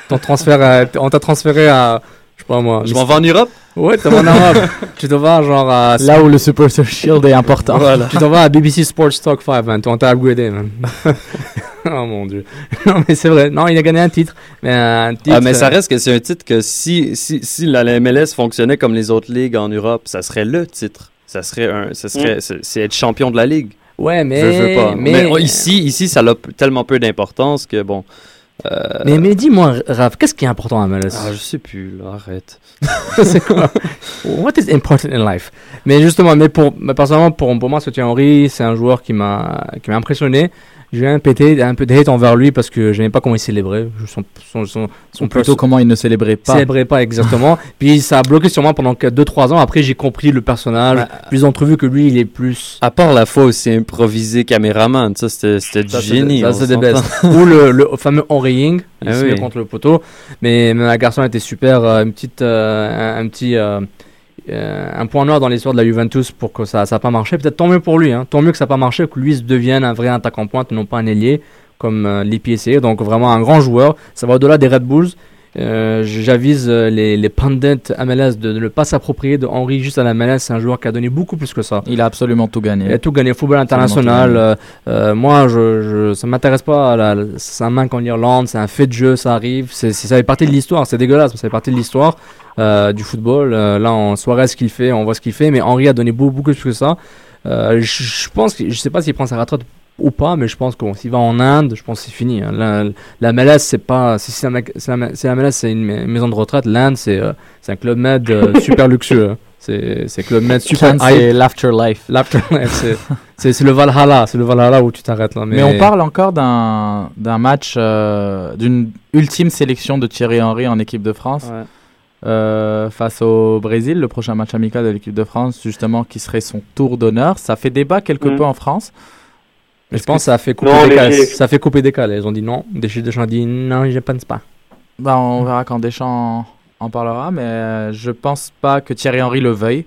Ton transfert, on t'a transféré à... Je sais pas, moi... Je m'en vais en Europe? Ouais, tu t'en vas en Europe. Tu te vas, genre, à... Là où le Supporter Shield est important. Voilà. Tu t'en vas à BBC Sports Talk 5, man. On t'a upgradé, man. Oh mon Dieu. Non, mais c'est vrai. Non, il a gagné un titre. Mais ça reste que c'est un titre que si la MLS fonctionnait comme les autres ligues en Europe, ça serait le titre. C'est être champion de la ligue. Ouais, mais... Je veux pas. Mais ici, ça a tellement peu d'importance que, bon... Mais dis-moi, Raph, qu'est-ce qui est important à MLS? Je sais plus, là, arrête. C'est quoi? What is important in life? Mais justement, personnellement, pour moi, Thierry Henry, c'est un joueur qui m'a impressionné. J'ai un peu de hate envers lui parce que je n'aimais pas comment il célébrait. Comment il ne célébrait pas. Célébrait pas, exactement. Puis ça a bloqué sur moi pendant 2-3 ans. Après, j'ai compris le personnage. Plus entrevu que lui, il est plus. À part la fois où c'est improvisé caméraman. Ça, c'était du génie. Ça, c'est des best. Ou le fameux Henrying. Il se met contre le poteau. Mais la garçon était super. Un point noir dans l'histoire de la Juventus pour que ça n'a pas marché. Peut-être tant mieux pour lui, hein. Tant mieux que ça n'a pas marché, que lui se devienne un vrai attaquant pointe, non pas un ailier comme Lippi essayait. Donc vraiment un grand joueur. Ça va au-delà des Red Bulls. J'avise les pundits MLS de ne pas s'approprier de Henry juste à la MLS. C'est un joueur qui a donné beaucoup plus que ça. Il a absolument tout gagné. Il a tout gagné. Football international. Moi, ça ne m'intéresse pas. Sa main contre l'Irlande, c'est un fait de jeu, ça arrive. Ça fait partie de l'histoire. C'est dégueulasse, mais ça fait partie de l'histoire. Du football, là on Suarez ce qu'il fait, on voit ce qu'il fait, mais Henry a donné beaucoup plus que ça. Je pense que je sais pas s'il prend sa retraite ou pas, mais je pense qu'on s'il va en Inde, je pense que c'est fini. Hein. La MLS c'est pas c'est la MLS c'est une maison de retraite, l'Inde c'est un club med super luxueux. Hein. C'est Club Med super high l'afterlife. L'afterlife c'est le Valhalla, où tu t'arrêtes là. Mais on parle encore d'un match d'une ultime sélection de Thierry Henry en équipe de France. Ouais. Face au Brésil, le prochain match amical de l'équipe de France, justement, qui serait son tour d'honneur. Ça fait débat quelque peu en France. Mais je pense que ça a fait couper décalé. Ils ont dit non. Deschamps a dit non, je ne pense pas. Bah, on verra quand Deschamps en parlera, mais je ne pense pas que Thierry Henry le veuille,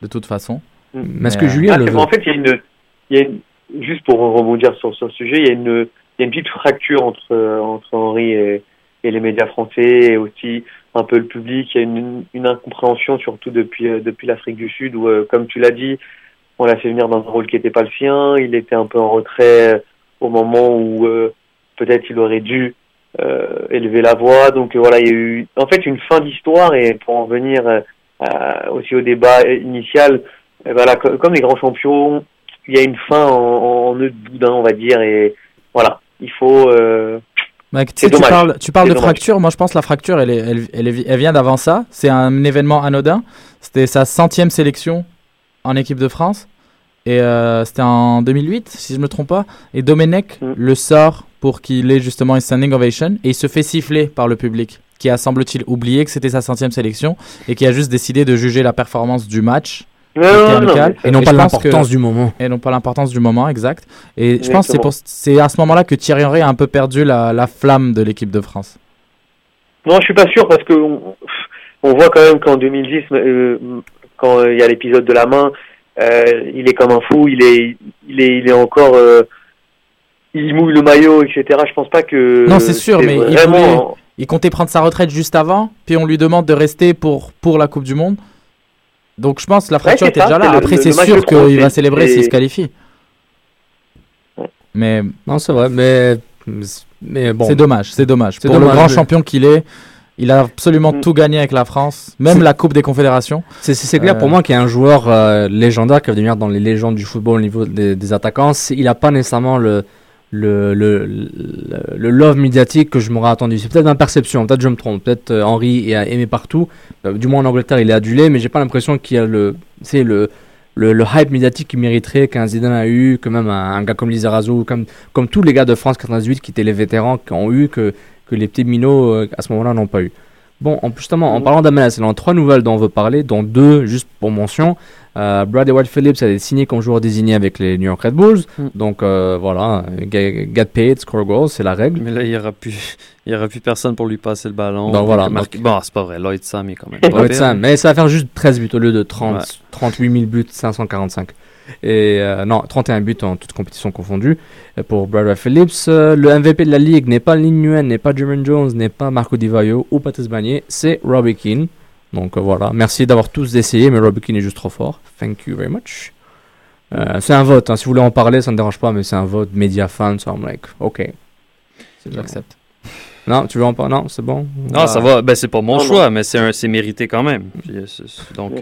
de toute façon. Mais est-ce que Julien le veut? En fait, juste pour rebondir sur le sujet, il y a une petite fracture entre Henry et les médias français, et aussi un peu le public. Il y a une incompréhension, surtout depuis l'Afrique du Sud, où, comme tu l'as dit, on l'a fait venir dans un rôle qui n'était pas le sien. Il était un peu en retrait au moment où peut-être il aurait dû élever la voix. Donc voilà, il y a eu en fait une fin d'histoire. Et pour en venir aussi au débat initial, voilà, comme les grands champions, il y a une fin en eux de boudin, on va dire. Et voilà, il faut... Mec, tu parles de fracture. Moi, je pense que la fracture, elle vient d'avant ça. C'est un événement anodin. C'était sa 100e sélection en équipe de France. Et c'était en 2008, si je ne me trompe pas. Et Domenech le sort pour qu'il ait justement une standing ovation. Et il se fait siffler par le public, qui a, semble-t-il, oublié que c'était sa 100e sélection et qui a juste décidé de juger la performance du match Et non pas l'importance du moment. Et non pas l'importance du moment, exact. Et exactement. Je pense que c'est à ce moment-là que Thierry Henry a un peu perdu la flamme de l'équipe de France. Non, je suis pas sûr parce que on voit quand même qu'en 2010, quand il y a l'épisode de la main, il est comme un fou, il est encore, il mouille le maillot, etc. Je pense pas que. Non, c'est sûr, mais vraiment... il comptait prendre sa retraite juste avant, puis on lui demande de rester pour la Coupe du Monde. Donc je pense que la fracture était déjà là. Après, c'est sûr qu'il va célébrer s'il se qualifie. Mais non, c'est vrai, mais bon. C'est dommage. Pour le grand champion qu'il est, il a absolument tout gagné avec la France, même la Coupe des Confédérations. C'est clair pour moi qu'il y a un joueur légendaire qui va devenir dans les légendes du football au niveau des attaquants. Il n'a pas nécessairement le love médiatique que je m'aurais attendu. C'est peut-être ma perception, peut-être je me trompe, peut-être Henry est aimé partout, du moins en Angleterre il est adulé, mais j'ai pas l'impression qu'il y a le hype médiatique qu'il mériterait, qu'un Zidane a eu, que même un gars comme Lizarazu, comme tous les gars de France 98 qui étaient les vétérans qui ont eu, que les petits minots à ce moment-là n'ont pas eu. Bon, en parlant d'Amel, c'est dans 3 nouvelles dont on veut parler, dont 2 juste pour mention. Brad White Phillips a été signé comme joueur désigné avec les New York Red Bulls. Donc voilà, get paid, score goals, c'est la règle. Mais là, il n'y aura plus personne pour lui passer le ballon. Donc voilà. Bon, c'est pas vrai, Lloyd Sam est quand même. Lloyd Sam, mais ça va faire juste 13 buts au lieu de 38 000 buts, 545. Et 31 buts en toutes compétitions confondues pour Brad White Phillips. Le MVP de la ligue n'est pas Julien, n'est pas Jermaine Jones, n'est pas Marco Di Vaio ou Patrice Bernier, c'est Robbie Keane. Donc voilà, merci d'avoir tous essayé, mais Robbie Keane est juste trop fort. Thank you very much. C'est un vote, hein. Si vous voulez en parler, ça ne dérange pas, mais c'est un vote média fan, so I'm like, ok. J'accepte. Non, tu veux en parler? Non, c'est bon. Non, ça va, ben, c'est pas mon choix, mais c'est mérité quand même. Donc.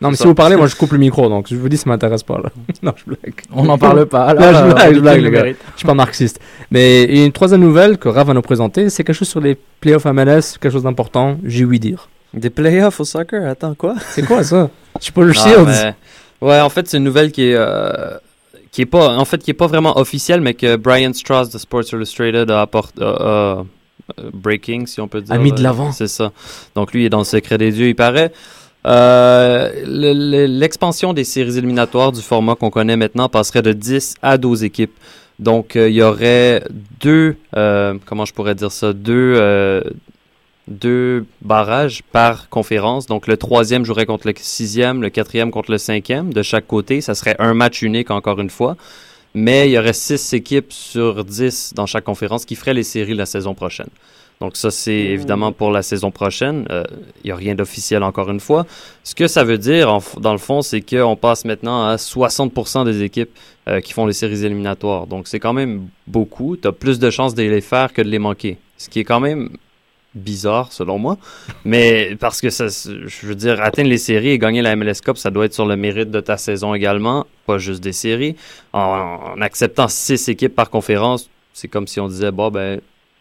Non, mais si vous parlez, moi je coupe le micro, donc je vous dis ça m'intéresse pas là. Non, je blague. On n'en parle pas. Là, non, je blague, les gars. Je suis pas marxiste. Mais une troisième nouvelle que Rav va nous présenter, c'est quelque chose sur les playoffs MLS, quelque chose d'important, j'ai ouï dire. Des playoffs au soccer, attends, quoi? C'est quoi ça? Je peux le shield. Ouais, en fait, c'est une nouvelle qui est pas vraiment officielle, mais que Brian Strauss de Sports Illustrated a apporté. Breaking, si on peut dire. Ami de l'avant. C'est ça. Donc lui, il est dans le secret des dieux, il paraît. L'expansion des séries éliminatoires du format qu'on connaît maintenant passerait de 10 à 12 équipes. Donc, il y aurait deux barrages par conférence. Donc, le troisième jouerait contre le sixième, le quatrième contre le cinquième de chaque côté. Ça serait un match unique, encore une fois. Mais il y aurait 6 équipes sur 10 dans chaque conférence qui feraient les séries la saison prochaine. Donc ça, c'est évidemment pour la saison prochaine. Il n'y a rien d'officiel encore une fois. Ce que ça veut dire, dans le fond, c'est qu'on passe maintenant à 60% des équipes qui font les séries éliminatoires. Donc c'est quand même beaucoup. Tu as plus de chances de les faire que de les manquer. Ce qui est quand même bizarre, selon moi. Mais parce que, je veux dire, atteindre les séries et gagner la MLS Cup, ça doit être sur le mérite de ta saison également, pas juste des séries. En acceptant 6 équipes par conférence, c'est comme si on disait,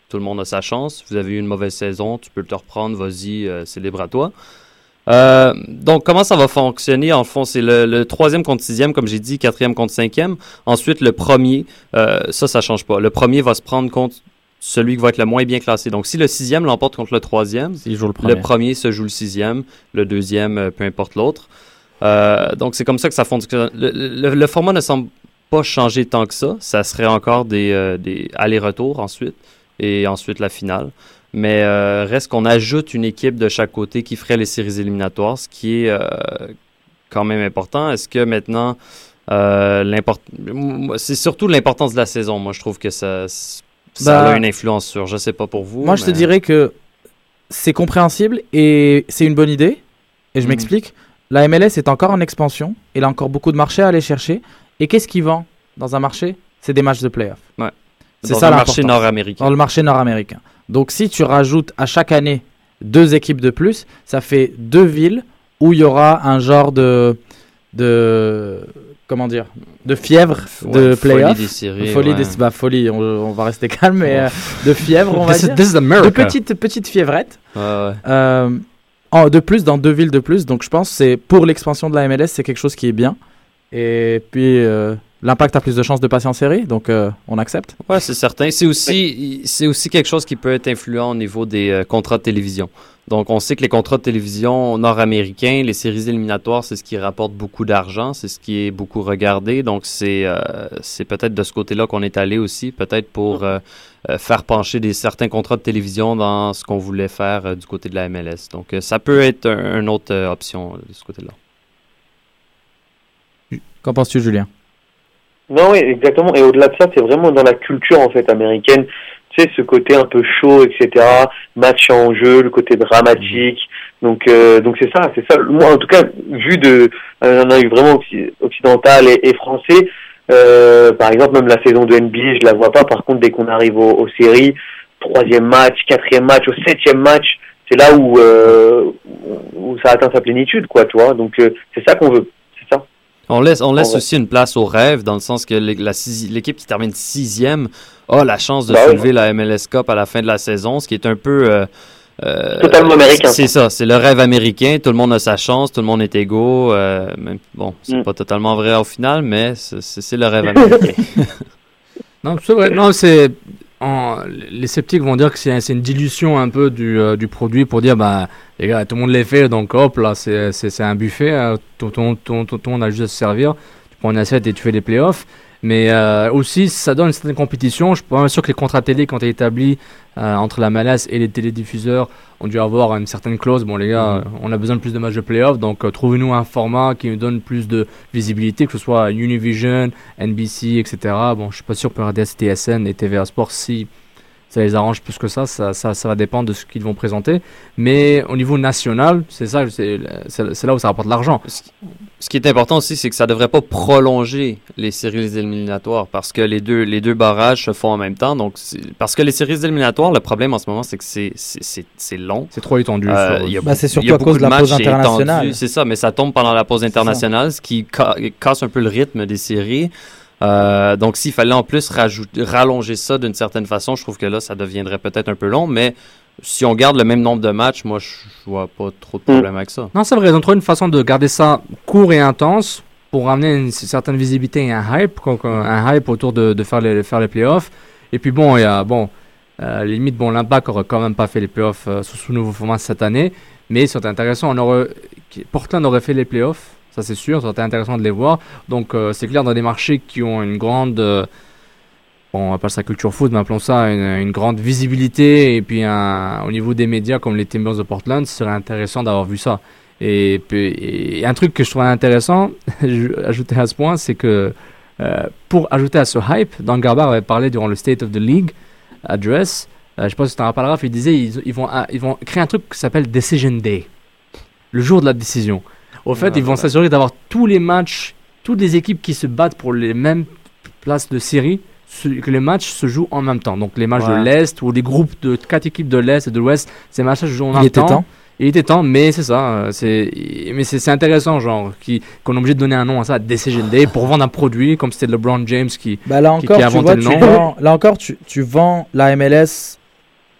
tout le monde a sa chance. Vous avez eu une mauvaise saison, tu peux te reprendre, vas-y, célèbre à toi. Donc, comment ça va fonctionner? En fond, c'est le 3e contre 6e, comme j'ai dit, 4e contre 5e. Ensuite, le premier, ça change pas. Le premier va se prendre contre celui qui va être le moins bien classé. Donc, si le 6e l'emporte contre le 3e, le premier se joue le 6e, le 2e, peu importe l'autre. Donc, c'est comme ça que ça fonctionne. Le format ne semble pas changer tant que ça. Ça serait encore des allers-retours ensuite. Et ensuite la finale. Mais reste qu'on ajoute une équipe de chaque côté qui ferait les séries éliminatoires, ce qui est quand même important. Est-ce que maintenant, c'est surtout l'importance de la saison. Moi, je trouve que ça a une influence sur, je ne sais pas pour vous. Moi, je te dirais que c'est compréhensible et c'est une bonne idée. Et je m'explique. La MLS est encore en expansion. Il a encore beaucoup de marchés à aller chercher. Et qu'est-ce qui vend dans un marché? C'est des matchs de play-off. Ouais. C'est ça l'importance. Dans le marché nord-américain. Donc, si tu rajoutes à chaque année 2 équipes de plus, ça fait 2 villes où il y aura un genre de fièvre de playoff. Folie, on va rester calme, mais de fièvre, on va dire. De petites fiévrettes. Ouais. De plus, dans 2 villes de plus. Donc, je pense que pour l'expansion de la MLS, c'est quelque chose qui est bien. Et puis... l'impact a plus de chances de passer en série, donc on accepte. Oui, c'est certain. C'est aussi quelque chose qui peut être influent au niveau des contrats de télévision. Donc, on sait que les contrats de télévision nord-américains, les séries éliminatoires, c'est ce qui rapporte beaucoup d'argent, c'est ce qui est beaucoup regardé. Donc, c'est peut-être de ce côté-là qu'on est allé aussi, peut-être pour faire pencher certains contrats de télévision dans ce qu'on voulait faire du côté de la MLS. Donc, ça peut être une autre option de ce côté-là. Qu'en penses-tu, Julien? Non, oui, exactement. Et au-delà de ça, c'est vraiment dans la culture, en fait, américaine. Ce côté un peu chaud, etc., match en jeu, le côté dramatique, donc c'est ça. Moi, en tout cas, vu d'un œil vraiment occidental et français, par exemple, même la saison de NBA, je la vois pas. Par contre, dès qu'on arrive aux séries, troisième match, quatrième match, au septième match, c'est là où ça atteint sa plénitude, quoi, tu vois. Donc, c'est ça qu'on veut, c'est ça. On laisse aussi une place au rêve, dans le sens que l'équipe qui termine sixième a la chance de soulever la MLS Cup à la fin de la saison, ce qui est un peu... totalement américain. C'est ça, c'est le rêve américain. Tout le monde a sa chance, tout le monde est égaux. C'est pas totalement vrai au final, mais c'est le rêve américain. Non, c'est vrai. Non, c'est... Les sceptiques vont dire que c'est une dilution un peu du produit pour dire les gars, tout le monde les fait, donc hop là, c'est un buffet, hein, tout le monde a juste à se servir, tu prends une assiette et tu fais les playoffs. Mais aussi ça donne une certaine compétition. Je suis pas sûr que les contrats télé qui ont été établis entre la MLS et les télédiffuseurs ont dû avoir une certaine clause. Bon les gars, on a besoin de plus de matchs de playoffs, donc trouvez-nous un format qui nous donne plus de visibilité, que ce soit Univision, NBC, etc. Bon, je suis pas sûr pour RDS, TSN et TVA Sport si ça les arrange plus que ça. Ça va dépendre de ce qu'ils vont présenter. Mais au niveau national, c'est là où ça rapporte l'argent. Ce qui est important aussi, c'est que ça ne devrait pas prolonger les séries éliminatoires parce que les deux barrages se font en même temps. Donc, parce que les séries éliminatoires, le problème en ce moment, c'est que c'est long. C'est trop étendu. C'est surtout à cause de la pause internationale. Étendu, c'est ça, mais ça tombe pendant la pause internationale, ce qui casse un peu le rythme des séries. Donc s'il fallait en plus rallonger ça d'une certaine façon, je trouve que là ça deviendrait peut-être un peu long, mais si on garde le même nombre de matchs, moi je vois pas trop de problème avec ça. Non, c'est vrai, ils ont trouvé une façon de garder ça court et intense pour amener une certaine visibilité et un hype autour de faire les playoffs. Et puis bon, il y a limite l'Impact n'aurait quand même pas fait les playoffs sous nouveau format cette année, mais c'est intéressant, Portland aurait fait les playoffs. Ça c'est sûr, ça aurait été intéressant de les voir. Donc c'est clair, dans des marchés qui ont une grande, on appelle ça culture foot, mais appelons ça une grande visibilité, et puis au niveau des médias comme les Timbers de Portland, ce serait intéressant d'avoir vu ça. Et un truc que je trouve intéressant, ajouté à ce point, c'est que pour ajouter à ce hype, Don Garber avait parlé durant le State of the League Address, je pense que c'était un paragraphe, il disait ils vont créer un truc qui s'appelle Decision Day, le jour de la décision. Au fait, ils vont s'assurer d'avoir tous les matchs, toutes les équipes qui se battent pour les mêmes places de série, que les matchs se jouent en même temps. Donc les matchs de l'Est ou des groupes de 4 équipes de l'Est et de l'Ouest, ces matchs se jouent en même temps. Il était temps, mais c'est ça. Mais c'est intéressant, genre, qu'on est obligé de donner un nom à ça, Decision Day, pour vendre un produit, comme c'était LeBron James qui a inventé le nom. Tu vends la MLS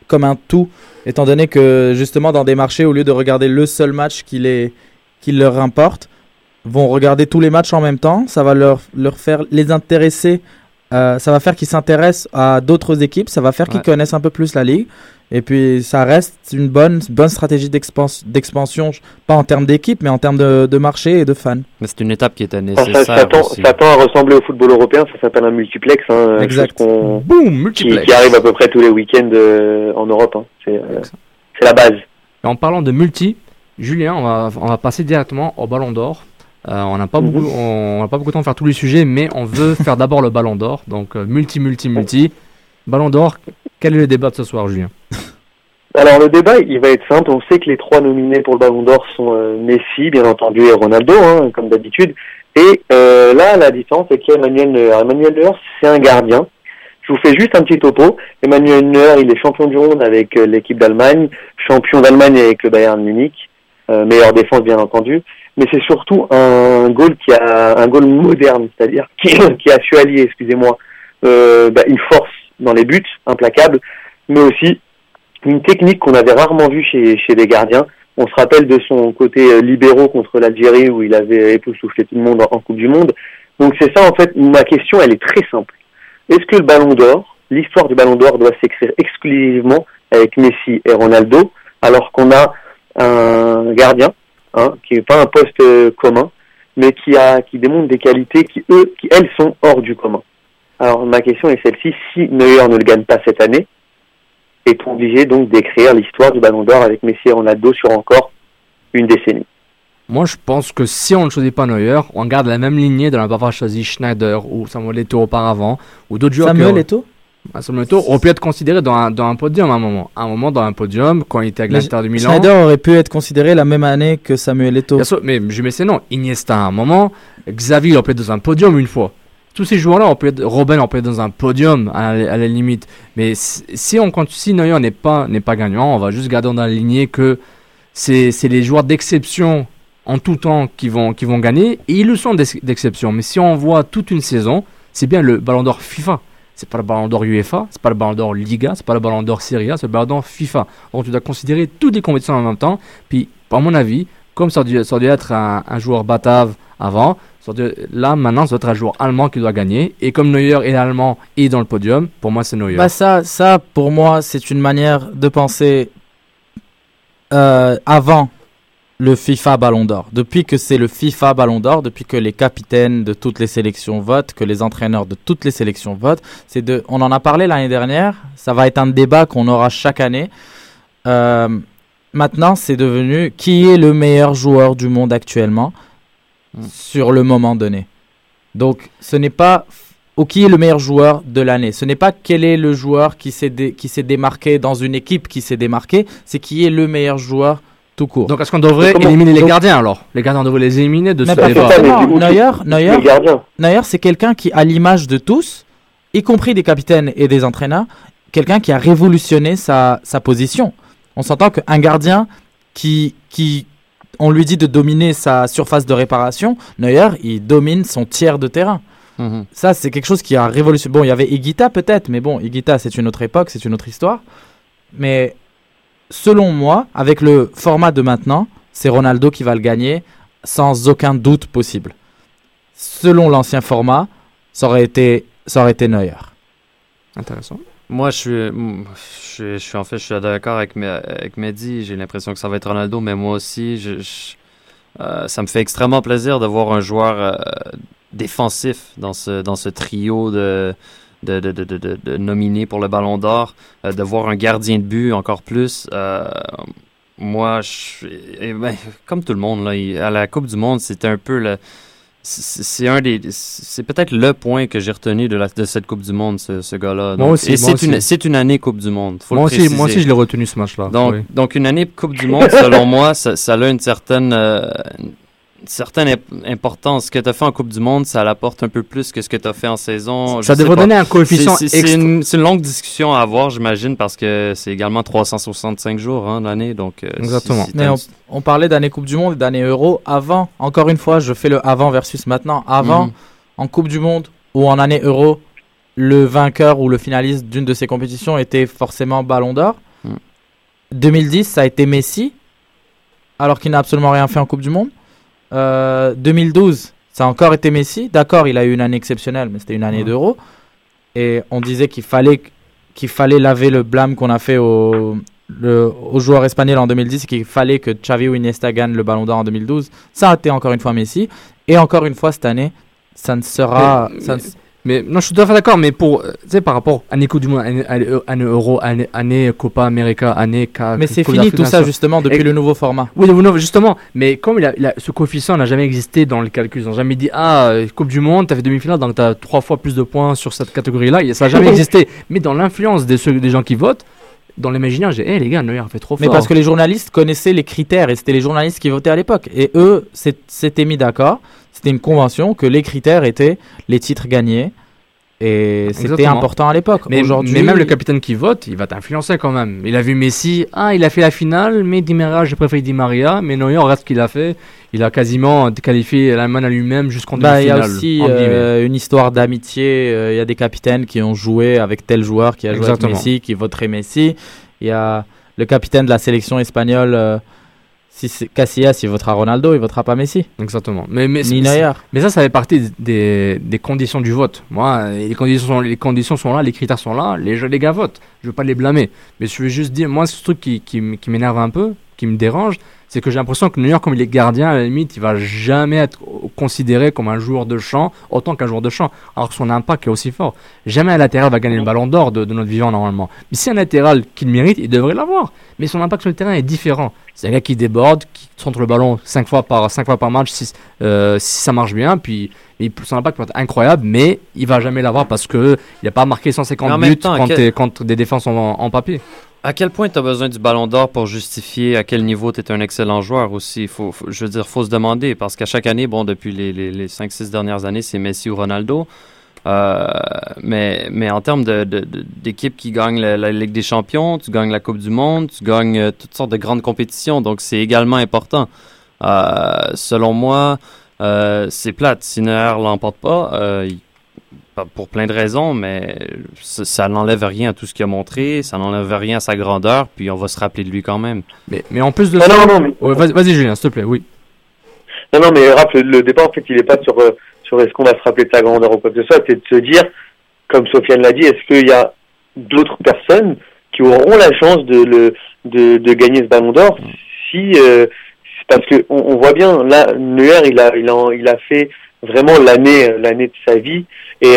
comme un tout, étant donné que justement dans des marchés, au lieu de regarder le seul match qu'ils leur importent, vont regarder tous les matchs en même temps. Ça va leur faire les intéresser. Ça va faire qu'ils s'intéressent à d'autres équipes. Ça va faire qu'ils connaissent un peu plus la ligue. Et puis, ça reste une bonne stratégie d'expansion, pas en termes d'équipe, mais en termes de marché et de fans. Mais c'est une étape qui est nécessaire. Ça tend à ressembler au football européen. Ça s'appelle un multiplex. Hein, exact. Boum, multiplex. Qui arrive à peu près tous les week-ends en Europe. Hein. C'est la base. Et en parlant de multi, Julien, on va passer directement au Ballon d'Or. On n'a pas beaucoup de temps de faire tous les sujets, mais on veut faire d'abord le Ballon d'Or. Donc, multi. Ballon d'Or, quel est le débat de ce soir, Julien? Alors, le débat, il va être simple. On sait que les trois nominés pour le Ballon d'Or sont Messi, bien entendu, et Ronaldo, hein, comme d'habitude. Et là, la différence, c'est qu'il y a Emmanuel Neuer. Emmanuel Neuer, c'est un gardien. Je vous fais juste un petit topo. Emmanuel Neuer, il est champion du monde avec l'équipe d'Allemagne, champion d'Allemagne avec le Bayern Munich. Meilleure défense bien entendu, mais c'est surtout un goal moderne, c'est-à-dire qui a su allier, une force dans les buts, implacable, mais aussi une technique qu'on avait rarement vue chez les gardiens. On se rappelle de son côté libéraux contre l'Algérie où il avait époustouflé tout le monde en Coupe du Monde. Donc c'est ça en fait, ma question elle est très simple. Est-ce que le Ballon d'Or, l'histoire du Ballon d'Or doit s'écrire exclusivement avec Messi et Ronaldo alors qu'on a un gardien qui n'est pas un poste commun, mais qui démontre des qualités qui elles sont hors du commun. Alors ma question est celle-ci: si Neuer ne le gagne pas cette année, est-on obligé donc d'écrire l'histoire du Ballon d'Or avec Messi et Ronaldo sur encore une décennie? Moi, je pense que si on ne choisit pas Neuer, on garde la même lignée de n'avoir pas choisi Schneider ou Samuel Eto'o auparavant, ou d'autres joueurs. Samuel Eto'o aurait pu être considéré dans un podium à un moment. À un moment, dans un podium, quand il était à l'Inter de Milan. Schneider aurait pu être considéré la même année que Samuel Eto'o. Bien sûr, mais je mets ses noms. Iniesta à un moment, Xavi aurait pu être dans un podium une fois. Tous ces joueurs-là, Robben aurait pu être dans un podium à la limite. Mais si Neuer n'est pas gagnant, on va juste garder dans la lignée que c'est les joueurs d'exception en tout temps qui vont gagner, et ils le sont d'exception. Mais si on voit toute une saison, c'est bien le Ballon d'Or FIFA. C'est pas le Ballon d'Or UEFA, c'est pas le Ballon d'Or Liga, c'est pas le Ballon d'Or Serie A, c'est le Ballon d'Or FIFA. Donc tu dois considérer toutes les compétitions en même temps. Puis, à mon avis, comme ça doit être un joueur batave avant, maintenant ça doit être un joueur allemand qui doit gagner. Et comme Neuer est allemand et dans le podium, pour moi c'est Neuer. Bah ça pour moi c'est une manière de penser avant le FIFA Ballon d'Or. Depuis que c'est le FIFA Ballon d'Or, depuis que les capitaines de toutes les sélections votent, que les entraîneurs de toutes les sélections votent, on en a parlé l'année dernière, ça va être un débat qu'on aura chaque année. Maintenant, c'est devenu qui est le meilleur joueur du monde actuellement sur le moment donné. Donc, ce n'est pas qui est le meilleur joueur de l'année. Ce n'est pas quel est le joueur qui s'est démarqué dans une équipe qui s'est démarquée, c'est qui est le meilleur joueur tout court. Donc, est-ce qu'on devrait éliminer les gardiens alors ? Les gardiens, on devrait les éliminer de ce débat. Neuer, c'est quelqu'un qui, à l'image de tous, y compris des capitaines et des entraîneurs, quelqu'un qui a révolutionné sa position. On s'entend qu'un gardien qui on lui dit de dominer sa surface de réparation, Neuer, il domine son tiers de terrain. Mmh. Ça, c'est quelque chose qui a révolutionné. Bon, il y avait Higuita peut-être, mais bon, Higuita, c'est une autre époque, c'est une autre histoire. Mais... selon moi, avec le format de maintenant, c'est Ronaldo qui va le gagner sans aucun doute possible. Selon l'ancien format, ça aurait été Neuer. Intéressant. Moi, je suis d'accord avec Mehdi. J'ai l'impression que ça va être Ronaldo, mais moi aussi, ça me fait extrêmement plaisir de voir un joueur défensif dans ce trio de nominer pour le Ballon d'Or, de voir un gardien de but encore plus. Moi, comme tout le monde, là, à la Coupe du Monde, c'était un peu c'est peut-être le point que j'ai retenu de cette Coupe du Monde, ce gars-là. Donc, moi aussi, c'est une année Coupe du Monde. Moi aussi, je l'ai retenu ce match-là. Donc une année Coupe du Monde, selon moi, ça a une certaine... certaines importance. Ce que tu as fait en Coupe du Monde, ça l'apporte un peu plus que ce que tu as fait en saison. Ça devrait donner un coefficient extra. C'est une longue discussion à avoir, j'imagine, parce que c'est également 365 jours l'année. Donc, exactement. Mais on parlait d'année Coupe du Monde et d'année Euro avant. Encore une fois, je fais le avant versus maintenant. Avant, en Coupe du Monde ou en année Euro, le vainqueur ou le finaliste d'une de ces compétitions était forcément Ballon d'Or. 2010, ça a été Messi, alors qu'il n'a absolument rien fait en Coupe du Monde. 2012, ça a encore été Messi. D'accord, il a eu une année exceptionnelle, mais c'était une année d'Euro. Et on disait qu'il fallait laver le blâme qu'on a fait aux joueurs espagnols en 2010 et qu'il fallait que Xavi ou Iniesta gagnent le Ballon d'Or en 2012. Ça a été encore une fois Messi. Et encore une fois, cette année, ça ne sera... Mais non, je suis tout à fait d'accord, mais par rapport à l'année Coupe du Monde, année Euro, année Copa América, année... Mais c'est fini tout ça, justement, depuis le nouveau format. Oui, justement, mais comme ce coefficient n'a jamais existé dans le calcul, ils n'ont jamais dit « Ah, Coupe du Monde, t'as fait demi-finale, donc t'as 3 fois plus de points sur cette catégorie-là », ça n'a jamais existé. Mais dans l'influence des gens qui votent, dans l'imaginaire, j'ai dit les gars, Neuer fait trop fort. Mais parce que les journalistes connaissaient les critères, et c'était les journalistes qui votaient à l'époque. Et eux s'étaient mis d'accord. C'était une convention que les critères étaient les titres gagnés. Et c'était important à l'époque. Mais même le capitaine qui vote, il va t'influencer quand même. Il a vu Messi, il a fait la finale, mais j'ai préféré Di Maria. Mais Neuer, regarde ce qu'il a fait. Il a quasiment qualifié l'Allemagne à lui-même jusqu'en demi-finale. Il y a aussi une histoire d'amitié. Il y a des capitaines qui ont joué avec tel joueur qui a joué avec Messi, qui voterait Messi. Il y a le capitaine de la sélection espagnole. Si c'est Casillas, il votera Ronaldo, il votera pas Messi. Exactement. Ni Neuer. Mais ça fait partie des conditions du vote. Moi, les conditions sont là, les critères sont là, les gars votent. Je veux pas les blâmer. Mais je veux juste dire, moi, ce truc qui m'énerve un peu, qui me dérange, c'est que j'ai l'impression que New York, comme il est gardien, à la limite, il va jamais être considéré comme un joueur de champ, autant qu'un joueur de champ, alors que son impact est aussi fort. Jamais un latéral va gagner le ballon d'or de notre vivant, normalement. Mais si un latéral qu'il mérite, il devrait l'avoir. Mais son impact sur le terrain est différent. C'est un gars qui déborde, qui centre le ballon 5 fois par match si ça marche bien, puis son impact peut être incroyable, mais il va jamais l'avoir parce qu'il n'a pas marqué 150 buts contre des défenses en papier. À quel point tu as besoin du ballon d'or pour justifier à quel niveau tu es un excellent joueur aussi? Faut se demander, parce qu'à chaque année, bon, depuis les 5-6 dernières années, c'est Messi ou Ronaldo. Mais en termes d'équipe qui gagne la Ligue des Champions, tu gagnes la Coupe du Monde, tu gagnes toutes sortes de grandes compétitions, donc c'est également important. Selon moi, c'est plate. Si Neuer ne l'emporte pas, pour plein de raisons, mais ça n'enlève rien à tout ce qu'il a montré, ça n'enlève rien à sa grandeur, puis on va se rappeler de lui quand même. Mais en plus de ça... Non, mais... vas-y Julien, s'il te plaît, oui. Non, mais Raph, le débat, en fait, il n'est pas sur est-ce qu'on va se rappeler de sa grandeur ou quoi que ce soit, c'est de se dire, comme Sofiane l'a dit, est-ce qu'il y a d'autres personnes qui auront la chance de gagner ce ballon d'or si... parce qu'on voit bien, là, Neuer, il a fait... vraiment l'année de sa vie et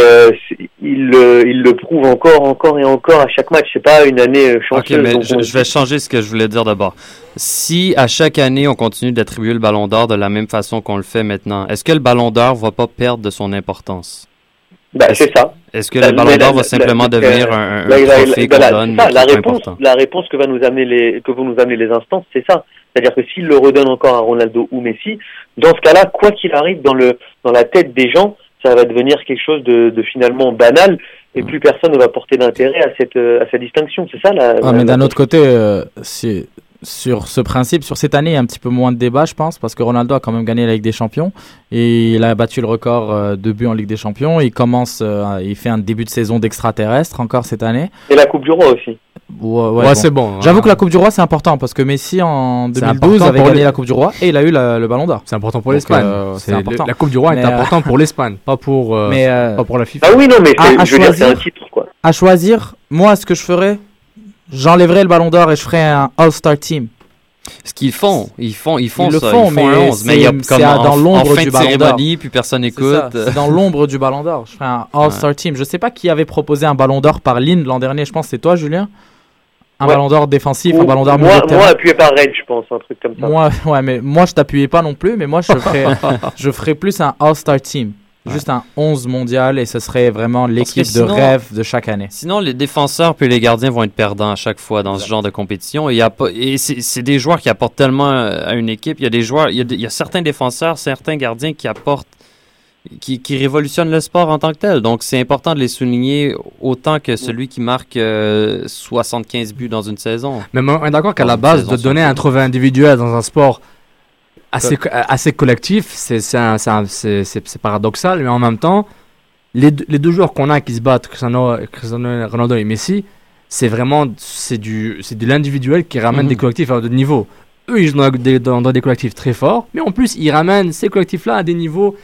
il le prouve encore et encore à chaque match. C'est pas une année chanceuse. Ok, mais je vais changer ce que je voulais dire d'abord. Si à chaque année on continue d'attribuer le ballon d'or de la même façon qu'on le fait maintenant, est-ce que le ballon d'or va pas perdre de son importance? C'est ça. Est-ce que le ballon d'or va simplement devenir un trophée qu'on donne? La réponse que vont nous amener les instances, c'est ça. C'est-à-dire que s'il le redonne encore à Ronaldo ou Messi, dans ce cas-là, quoi qu'il arrive dans la tête des gens, ça va devenir quelque chose de finalement banal et plus personne ne va porter d'intérêt à cette distinction. C'est ça la... mais d'un autre côté, sur ce principe, sur cette année, il y a un petit peu moins de débat, je pense, parce que Ronaldo a quand même gagné la Ligue des Champions et il a battu le record de buts en Ligue des Champions. Il fait un début de saison d'extraterrestre encore cette année. Et la Coupe du Roi aussi. Ouais, c'est bon. J'avoue que la Coupe du Roi, c'est important parce que Messi en 2012 avait gagné la Coupe du Roi et il a eu le ballon d'or. C'est important pour l'Espagne. La Coupe du Roi est importante pour l'Espagne, pas pour la FIFA. Ah oui, non, mais je veux dire, c'est un titre, quoi. À choisir, moi, ce que je ferais, j'enlèverais le ballon d'or et je ferais un All-Star Team. Ce qu'ils font, ils font mais 11, mais il y a comme dans l'ombre du ballon d'or, puis personne n'écoute. C'est dans l'ombre du ballon d'or. Je ferais un All-Star Team. Je sais pas qui avait proposé un ballon d'or par ligne l'an dernier. Je pense que c'est toi, Julien. Un ballon d'or défensif, un ballon d'or militaire. Moi, appuyé par Red, je pense, un truc comme ça. Moi, je t'appuyais pas non plus, mais moi, je ferais plus un All-Star Team. Juste un 11 mondial et ce serait vraiment l'équipe de rêve de chaque année. Sinon, les défenseurs puis les gardiens vont être perdants à chaque fois dans ce genre de compétition. Et c'est des joueurs qui apportent tellement à une équipe. Il y a certains défenseurs, certains gardiens qui apportent, qui révolutionnent le sport en tant que tel. Donc, c'est important de les souligner autant que celui qui marque 75 buts dans une saison. Mais on est d'accord qu'à la base, de donner un trophée individuel dans un sport assez collectif, c'est paradoxal, mais en même temps, les deux joueurs qu'on a qui se battent, Cristiano Ronaldo et Messi, c'est de l'individuel qui ramène des collectifs à de niveaux. Eux, ils sont dans des collectifs très forts, mais en plus, ils ramènent ces collectifs-là à des niveaux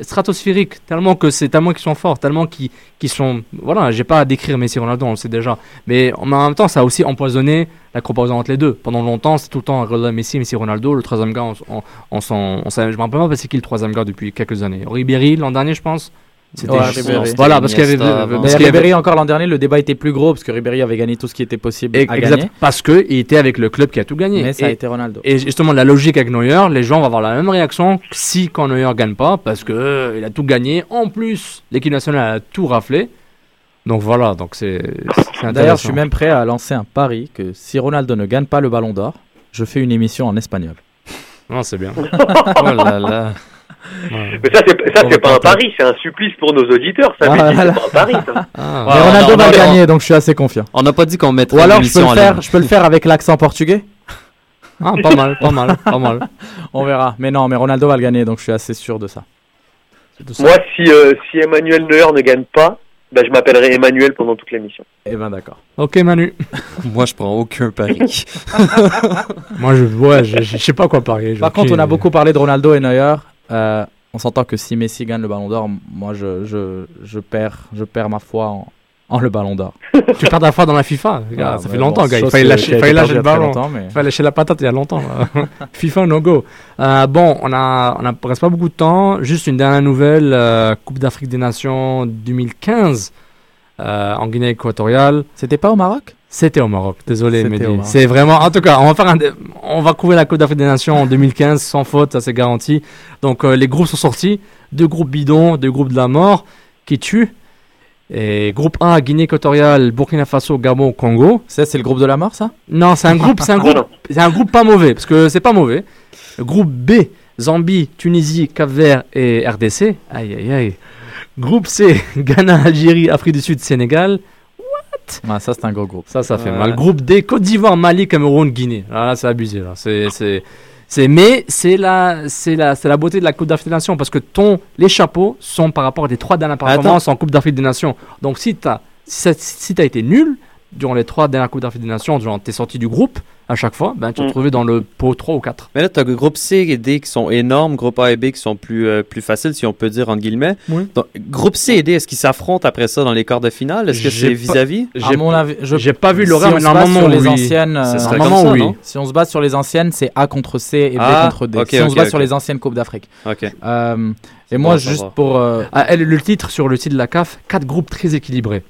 stratosphériques, tellement qu'ils sont forts, tellement qu'ils sont... Voilà, j'ai pas à décrire Messi Ronaldo, on le sait déjà. Mais en même temps, ça a aussi empoisonné la comparaison entre les deux. Pendant longtemps, c'est tout le temps Messi Ronaldo, le troisième gars, je me rappelle pas c'est qui le troisième gars depuis quelques années. Ribéry, l'an dernier, je pense. Ribéry. Voilà, parce qu'il y avait... Ribéry, encore l'an dernier, le débat était plus gros, parce que Ribéry avait gagné tout ce qui était possible à gagner. Parce qu'il était avec le club qui a tout gagné. Mais ça a été Ronaldo. Et justement, la logique avec Neuer, les gens vont avoir la même réaction quand Neuer ne gagne pas, parce qu'il a tout gagné. En plus, l'équipe nationale a tout raflé. Donc voilà, c'est d'ailleurs, je suis même prêt à lancer un pari que si Ronaldo ne gagne pas le ballon d'or, je fais une émission en espagnol. Non, c'est bien. Oh là là... Ouais. Mais c'est pas un pari, c'est un supplice pour nos auditeurs. Ça c'est pas un pari. Ça. Mais Ronaldo va gagner, donc je suis assez confiant. On n'a pas dit qu'on mettrait. Ou alors je peux le faire avec l'accent portugais. Ah, pas mal. On verra. Mais non, mais Ronaldo va le gagner, donc je suis assez sûr de ça. Moi, si Emmanuel Neuer ne gagne pas, je m'appellerai Emmanuel pendant toute l'émission. Eh ben d'accord. Ok Manu. Moi je prends aucun pari. Moi je sais pas quoi parier. Par contre on a beaucoup parlé de Ronaldo et Neuer. On s'entend que si Messi gagne le Ballon d'Or, moi je perds ma foi en le Ballon d'Or. Tu perds ta foi dans la FIFA. Ah, ça fait longtemps, gars. Il fallait lâcher le ballon. Il fallait lâcher la patate il y a longtemps. FIFA no go. Bon, on reste pas beaucoup de temps. Juste une dernière nouvelle. Coupe d'Afrique des Nations 2015 en Guinée équatoriale. C'était pas au Maroc? C'était au Maroc. Désolé, Mehdi. C'est vraiment. En tout cas, on va couvrir la Coupe d'Afrique des Nations en 2015 sans faute, ça c'est garanti. Donc les groupes sont sortis. 2 groupes bidons, 2 groupes de la mort qui tuent. Et groupe A, Guinée équatoriale, Burkina Faso, Gabon, Congo. Ça, c'est le groupe de la mort, ça ? Non, c'est un groupe pas mauvais, parce que c'est pas mauvais. Le groupe B, Zambie, Tunisie, Cap-Vert et RDC. Aïe, aïe, aïe. Groupe C, Ghana, Algérie, Afrique du Sud, Sénégal. What ? Ah, ça, c'est un gros groupe. Ça fait mal. Groupe D, Côte d'Ivoire, Mali, Cameroun, Guinée. Ah, là, c'est abusé. Là. Mais c'est la beauté de la Coupe d'Afrique des Nations parce que les chapeaux sont par rapport à tes 3 dernières performances en Coupe d'Afrique des Nations. Donc si t'as été nul durant les 3 dernières Coupes d'Afrique des Nations, genre t'es sorti du groupe à chaque fois, ben tu te retrouvais dans le pot 3 ou 4. Mais là t'as le groupe C et D qui sont énormes, groupe A et B qui sont plus faciles si on peut dire entre guillemets. Oui. Donc groupe C et D, est-ce qu'ils s'affrontent après ça dans les quarts de finale? Est-ce que c'est vis-à-vis? J'ai pas vu l'horaire, mais normalement sur les anciennes, si on se base sur les anciennes, c'est A contre C et B contre D. Okay, si on se base sur les anciennes Coupes d'Afrique. OK. Et moi juste pour le titre sur le site de la CAF, 4 groupes très équilibrés.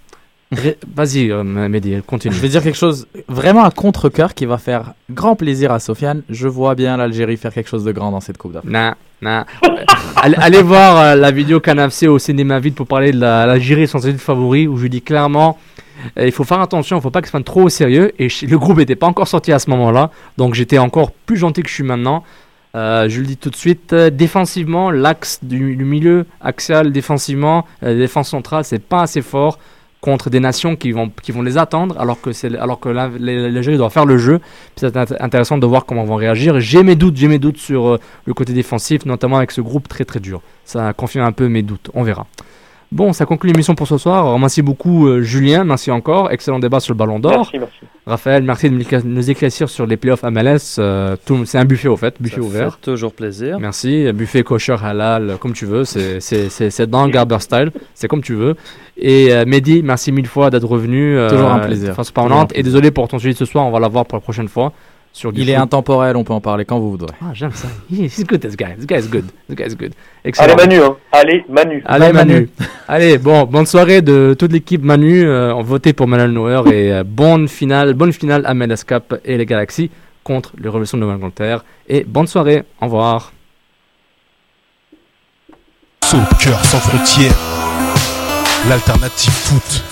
Vas-y, Mehdi, continue. Je vais dire quelque chose vraiment à contre-cœur qui va faire grand plaisir à Sofiane. Je vois bien l'Algérie faire quelque chose de grand dans cette Coupe d'Afrique. Non. Allez voir la vidéo Canapé au Cinéma Vide pour parler de l'Algérie, son titre favori, où je dis clairement il faut faire attention, il ne faut pas qu'ils se prennent trop au sérieux. Et le groupe n'était pas encore sorti à ce moment-là, donc j'étais encore plus gentil que je suis maintenant. Je le dis tout de suite, défensivement, l'axe du milieu axial, défensivement, la défense centrale, c'est pas assez fort contre des nations qui vont les attendre alors que l'Algérie doit faire le jeu. C'est intéressant de voir comment vont réagir. J'ai mes doutes sur le côté défensif, notamment avec ce groupe très très dur. Ça confirme un peu mes doutes, on verra. Bon, ça conclut l'émission pour ce soir. Merci beaucoup Julien, merci encore. Excellent débat sur le Ballon d'Or. Merci. Raphaël, merci de nous éclaircir sur les playoffs MLS. C'est un buffet au fait, buffet ça ouvert. Ça fait toujours plaisir. Merci, buffet kosher, halal, comme tu veux. C'est dans Garber style, c'est comme tu veux. Et Mehdi, merci mille fois d'être revenu. Toujours un plaisir. Transparente. Et désolé pour ton sujet de ce soir, on va l'avoir pour la prochaine fois. Il est intemporel, on peut en parler quand vous voudrez. Ah, j'aime ça. He's good, this guy. This guy is good. This guy is good. Excellent. Allez Manu, hein. Allez Manu. Allez, bon, bonne soirée de toute l'équipe Manu. On votait pour Manuel Neuer et bonne finale à MLS Cup et les Galaxy contre les Revolution de Nouvelle-Angleterre. Et bonne soirée. Au revoir. Soccer sans frontières. L'alternative foot.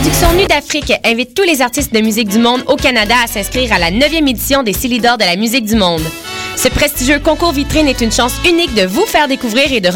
production Nuit d'Afrique invite tous les artistes de musique du monde au Canada à s'inscrire à la 9e édition des Silidor de la musique du monde. Ce prestigieux concours vitrine est une chance unique de vous faire découvrir et de remporter